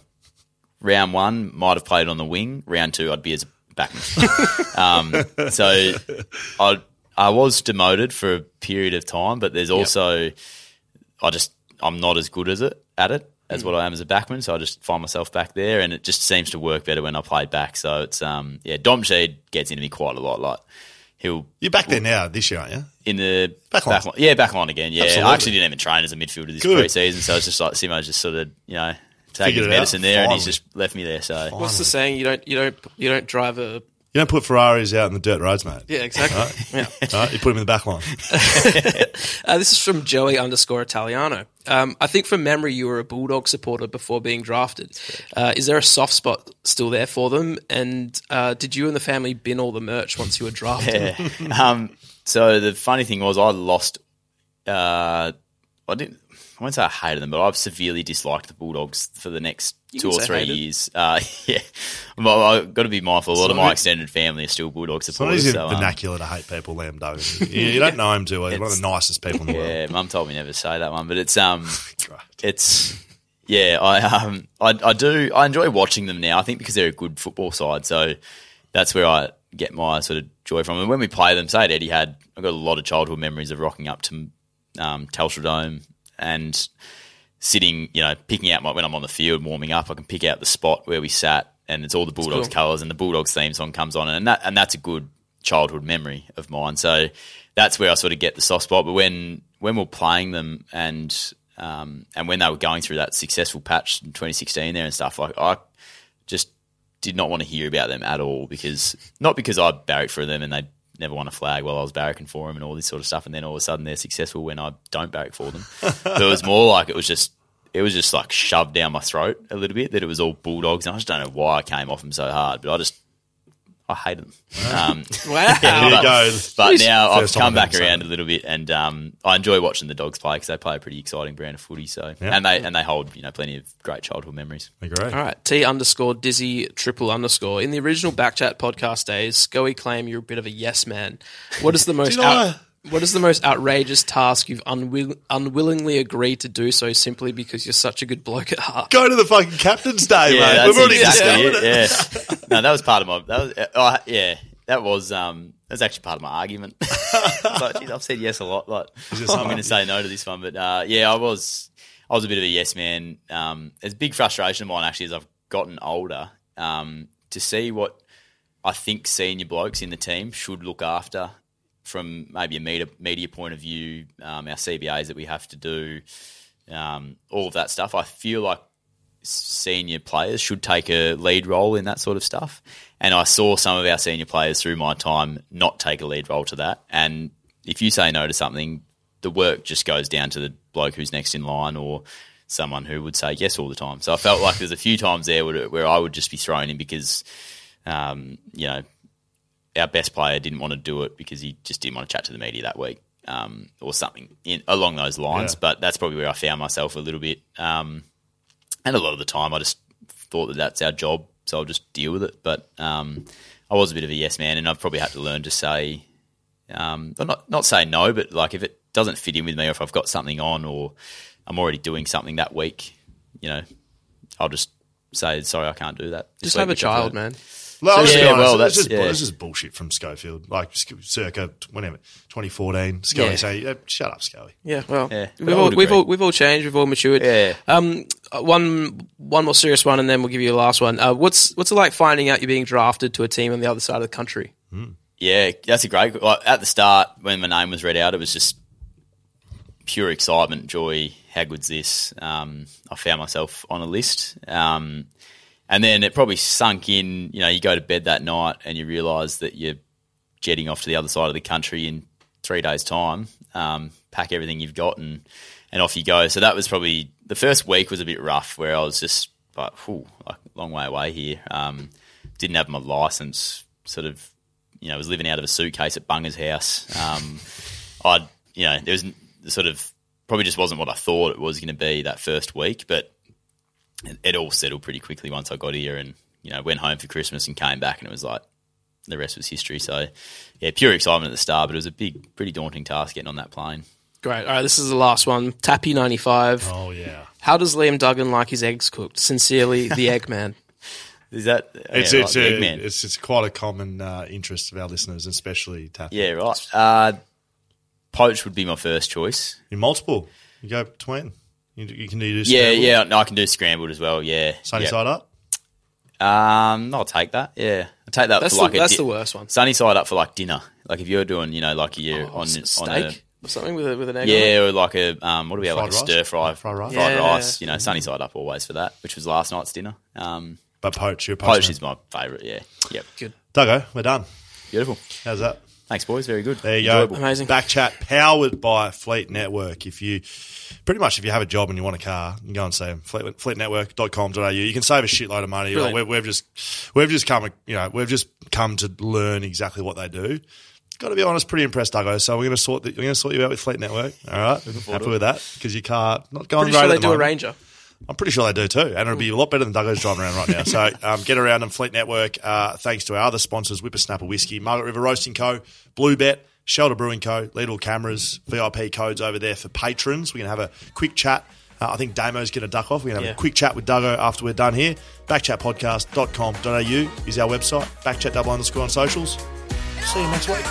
Round one, might have played on the wing. Round two, I'd be as a Backman. um, so I I was demoted for a period of time, but there's also yep. I just I'm not as good as it at it as mm. what I am as a backman, so I just find myself back there, and it just seems to work better when I play back. So it's um yeah, Dom Sheed gets into me quite a lot. Like he'll you're back there now this year, aren't you? In the back line, back line yeah, back line again. Yeah, Absolutely. I actually didn't even train as a midfielder this good. preseason, so it's just like Simo's just sort of you know. Taking his medicine out. there, Finally. and he's just left me there. So Finally. What's the saying? You don't, you don't, you don't drive a. You don't put Ferraris out in the dirt roads, mate. Yeah, exactly. Right? Yeah. Right? You put him in the back line. uh, this is from Joey underscore Italiano. Um, I think from memory, you were a Bulldog supporter before being drafted. Uh, is there a soft spot still there for them? And uh, did you and the family bin all the merch once you were drafted? Yeah. um, so the funny thing was, I lost. Uh, I didn't. I won't say I hated them, but I've severely disliked the Bulldogs for the next you two or three years. Uh, yeah, well, I've got to be mindful. A lot of my extended family are still Bulldog supporters. It's so, vernacular um, to hate people, Liam Duggan. You, you don't know him too well. He's one of the nicest people in the yeah, world. Yeah, Mum told me never to say that one, but it's um, it's yeah. I um, I, I do. I enjoy watching them now. I think because they're a good football side, so that's where I get my sort of joy from. And when we play them, say at Etihad, I've got a lot of childhood memories of rocking up to um, Telstra Dome. And sitting, you know, picking out my when I'm on the field warming up, I can pick out the spot where we sat, and it's all the Bulldogs cool. colours, and the Bulldogs theme song comes on, and that and that's a good childhood memory of mine. So that's where I sort of get the soft spot. But when when we're playing them, and um, and when they were going through that successful patch in twenty sixteen there and stuff, like I just did not want to hear about them at all because not because I barracked for them and they. Never won a flag while I was barracking for them and all this sort of stuff, and then all of a sudden they're successful when I don't barrack for them. So it was more like it was just it was just like shoved down my throat a little bit that it was all Bulldogs, and I just don't know why I came off them so hard, but I just I hate them. Um, wow. Yeah, but, goes. but now I've come back around a little bit, and um, I enjoy watching the Dogs play because they play a pretty exciting brand of footy. So yeah. and they and they hold you know plenty of great childhood memories. Agree. All right, T underscore Dizzy triple underscore. In the original Backchat podcast days, Scoey claimed you're a bit of a yes man. What is the most out- what is the most outrageous task you've unwill- unwillingly agreed to do so simply because you're such a good bloke at heart? Go to the fucking captain's day, yeah, mate. We've already discovered it. Yeah. No, that was part of my. That was, uh, yeah, that was um, that was actually part of my argument. Like, geez, I've said yes a lot. Like, I'm going to say no to this one, but uh, yeah, I was I was a bit of a yes man. Um, it's a big frustration of mine actually as I've gotten older um, to see what I think senior blokes in the team should look after. From maybe a media, media point of view, um, our C B As that we have to do, um, all of that stuff, I feel like senior players should take a lead role in that sort of stuff. And I saw some of our senior players through my time not take a lead role to that. And if you say no to something, the work just goes down to the bloke who's next in line or someone who would say yes all the time. So I felt like there's a few times there where, where I would just be thrown in because, um, you know, our best player didn't want to do it because he just didn't want to chat to the media that week um, or something in, along those lines. Yeah. But that's probably where I found myself a little bit. Um, and a lot of the time I just thought that that's our job, so I'll just deal with it. But um, I was a bit of a yes man, and I've probably had to learn to say, um, not not say no, but like if it doesn't fit in with me or if I've got something on or I'm already doing something that week, you know, I'll just say, sorry, I can't do that. Just have a child, man. Like, so, yeah, honest, well, that's just, yeah. This is bullshit from Schofield. Like circa whenever twenty fourteen, Scoey yeah. say, hey, "Shut up, Scoey." Yeah, well, yeah, we've all we've all we've all changed. We've all matured. Yeah. Um, one one more serious one, and then we'll give you a last one. Uh, what's what's it like finding out you're being drafted to a team on the other side of the country? Mm. Yeah, that's a great. Like, at the start, when my name was read out, it was just pure excitement, joy. How good's this? Um, I found myself on a list. Um, And then it probably sunk in, you know, you go to bed that night and you realise that you're jetting off to the other side of the country in three days' time, um, pack everything you've got and, and off you go. So that was probably – the first week was a bit rough where I was just like, whew, like long way away here. Um, didn't have my licence, sort of, you know, was living out of a suitcase at Bunger's house. Um, I'd, you know, there was sort of – probably just wasn't what I thought it was going to be that first week, but – it all settled pretty quickly once I got here and, you know, went home for Christmas and came back and it was like the rest was history. So, yeah, pure excitement at the start, but it was a big, pretty daunting task getting on that plane. Great. All right, this is the last one. Tappy ninety-five. Oh, yeah. How does Liam Duggan like his eggs cooked? Sincerely, the Eggman. Is that it's yeah, it's, like a, Eggman. it's it's quite a common uh, interest of our listeners, especially Tappy. Yeah, right. Uh, poached would be my first choice. In multiple. You go between. You can do scrambled? Yeah, yeah, no, I can do scrambled as well, yeah. Sunny yep. side up? Um, I'll take that, yeah. I'll take that that's for like the, a That's di- the worst one. Sunny side up for like dinner. Like if you're doing, you know, like you're oh, on... Steak on a, or something with, a, with an egg Yeah, or like a, um, what do we have, fried like rice? a stir fry. Fried rice. Fried yeah. rice, you know, sunny side up always for that, which was last night's dinner. Um, But poach, you're poached. Poach is my favourite, yeah. Yep. Good. Duggo, we're done. Beautiful. How's that? Thanks, boys. Very good. There you Enjoyable. go. Amazing. Backchat powered by Fleet Network. If you, pretty much, if you have a job and you want a car, you can go and see them. Fleet, fleet network dot com dot a u. You can save a shitload of money. Like, we've, we've just, we've just come, you know, we've just come to learn exactly what they do. Got to be honest, pretty impressed, Duggo. So we're going to sort, the, we're going to sort you out with Fleet Network. All right, happy with that because your car not going pretty great. Pretty sure they at the do moment. a Ranger. I'm pretty sure they do too, and it'll be a lot better than Duggo's driving around right now. So um, get around them, Fleet Network. Uh, thanks to our other sponsors, Whippersnapper Whiskey, Margaret River Roasting Co., Blue Bet, Shelter Brewing Co., Lidl Cameras, V I P codes over there for patrons. We're going to have a quick chat. Uh, I think Damo's going to duck off. We're going to have yeah. a quick chat with Duggo after we're done here. backchat podcast dot com dot a u is our website. Backchat double underscore on socials. See you next week.